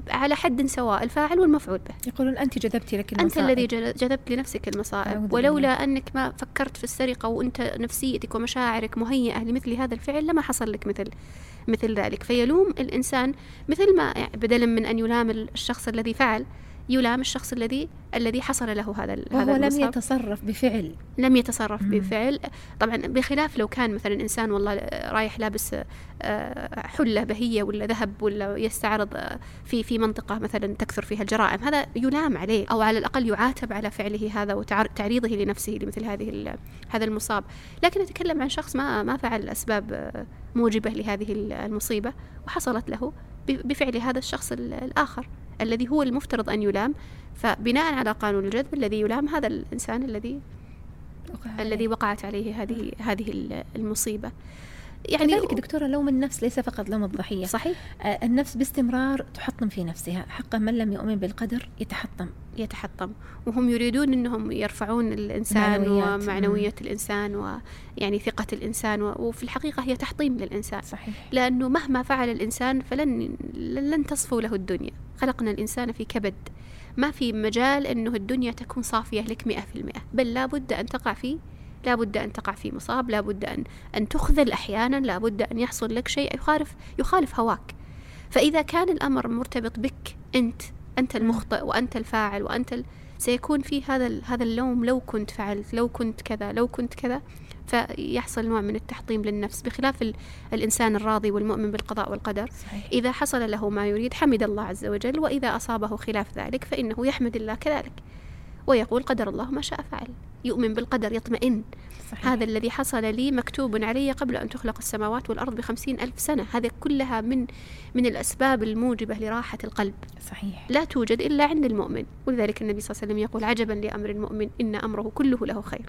على حد سواء الفاعل والمفعول به. يقولون أنت جذبتي لك المصائب، أنت الذي جذبت لنفسك المصائب، ولولا أنك ما فكرت في السرقة وأنت نفسيتك ومشاعرك مهيئة لمثل هذا الفعل لما حصل لك مثل ذلك. فيلوم الإنسان، مثل ما بدلا من أن يلام الشخص الذي فعل، يلام الشخص الذي حصل له هذا المصاب، وهو لم يتصرف بفعل. طبعا بخلاف لو كان مثلا إنسان والله رايح لابس حلة بهية ولا ذهب ولا يستعرض في منطقة مثلا تكثر فيها الجرائم، هذا يلام عليه أو على الأقل يعاتب على فعله هذا وتعريضه لنفسه لمثل هذا المصاب. لكن نتكلم عن شخص ما فعل الأسباب موجبة لهذه المصيبة وحصلت له بفعل هذا الشخص الآخر الذي هو المفترض أن يلام، فبناء على قانون الجذب الذي يلام هذا الإنسان الذي وقعت عليه هذه المصيبة. يعني كذلك دكتورة، لوم النفس ليس فقط لوم الضحية، صحيح، النفس باستمرار تحطم في نفسها، حقا من لم يؤمن بالقدر يتحطم، وهم يريدون أنهم يرفعون الإنسان ومعنوية الإنسان ويعني ثقة الإنسان، وفي الحقيقة هي تحطيم للإنسان، صحيح، لأنه مهما فعل الإنسان فلن تصفو له الدنيا. خلقنا الإنسان في كبد، ما في مجال أنه الدنيا تكون صافية لك 100%، بل لا بد أن تقع في مصاب، لا بد أن تخذل أحيانا، لا بد أن يحصل لك شيء يخالف هواك. فإذا كان الأمر مرتبط بك أنت المخطئ وأنت الفاعل سيكون في هذا اللوم، لو كنت فعلت، لو كنت كذا، فيحصل نوع من التحطيم للنفس، بخلاف الإنسان الراضي والمؤمن بالقضاء والقدر. صحيح. إذا حصل له ما يريد حمد الله عز وجل، وإذا أصابه خلاف ذلك فإنه يحمد الله كذلك ويقول قدر الله ما شاء فعل، يؤمن بالقدر يطمئن. صحيح. هذا الذي حصل لي مكتوب علي قبل أن تخلق السماوات والأرض 50,000 سنة، هذا كلها من الأسباب الموجبة لراحة القلب. صحيح. لا توجد إلا عند المؤمن، ولذلك النبي صلى الله عليه وسلم يقول عجبا لأمر المؤمن إن أمره كله له خير،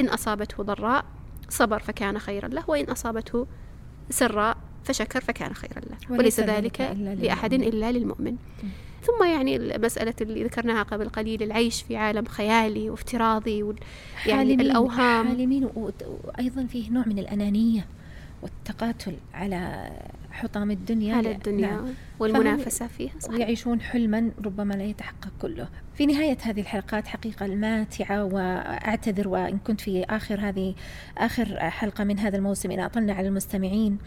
إن أصابته ضراء صبر فكان خيرا له، وإن أصابته سراء فشكر فكان خيرا له، وليس ذلك لأحد إلا للمؤمن. ثم يعني المسألة اللي ذكرناها قبل قليل، العيش في عالم خيالي وافتراضي يعني الأوهام حالمين، وأيضا فيه نوع من الأنانية والتقاتل على حطام الدنيا نعم. والمنافسة فيها. صحيح. ويعيشون حلما ربما لا يتحقق كله. في نهاية هذه الحلقات حقيقة الماتعة، وأعتذر وإن كنت في آخر حلقة من هذا الموسم إن أطلنا على المستمعين،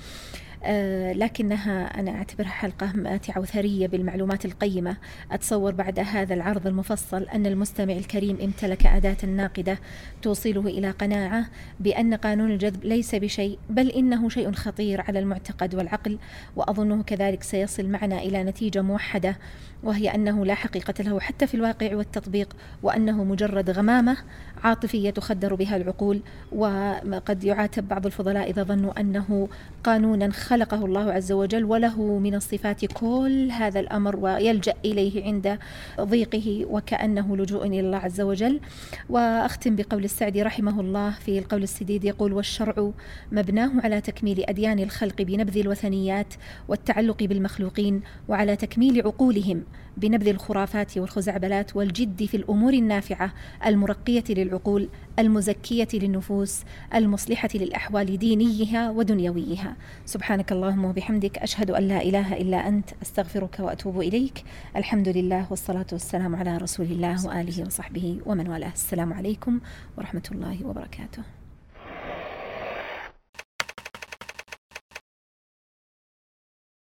لكنها أنا أعتبرها حلقة ماتعة وثرية بالمعلومات القيمة. أتصور بعد هذا العرض المفصل أن المستمع الكريم امتلك أداة ناقدة توصله إلى قناعة بأن قانون الجذب ليس بشيء، بل إنه شيء خطير على المعتقد والعقل، وأظنه كذلك سيصل معنا إلى نتيجة موحدة، وهي أنه لا حقيقة له حتى في الواقع والتطبيق، وأنه مجرد غمامة عاطفية تخدر بها العقول. وقد يعاتب بعض الفضلاء إذا ظنوا أنه قانونا خلقه الله عز وجل وله من الصفات كل هذا الأمر، ويلجأ إليه عند ضيقه وكأنه لجوء إلى الله عز وجل. وأختم بقول السعدي رحمه الله في القول السديد، يقول والشرع مبناه على تكميل أديان الخلق بنبذ الوثنيات والتعلق بالمخلوقين، وعلى تكميل عقولهم بنبذ الخرافات والخزعبلات، والجد في الأمور النافعة المرقية للعقول المزكية للنفوس المصلحة للأحوال دينيها ودنيويها. سبحانك اللهم وبحمدك، أشهد أن لا إله إلا أنت، أستغفرك وأتوب إليك. الحمد لله والصلاة والسلام على رسول الله وآله وصحبه ومن والاه. السلام عليكم ورحمة الله وبركاته.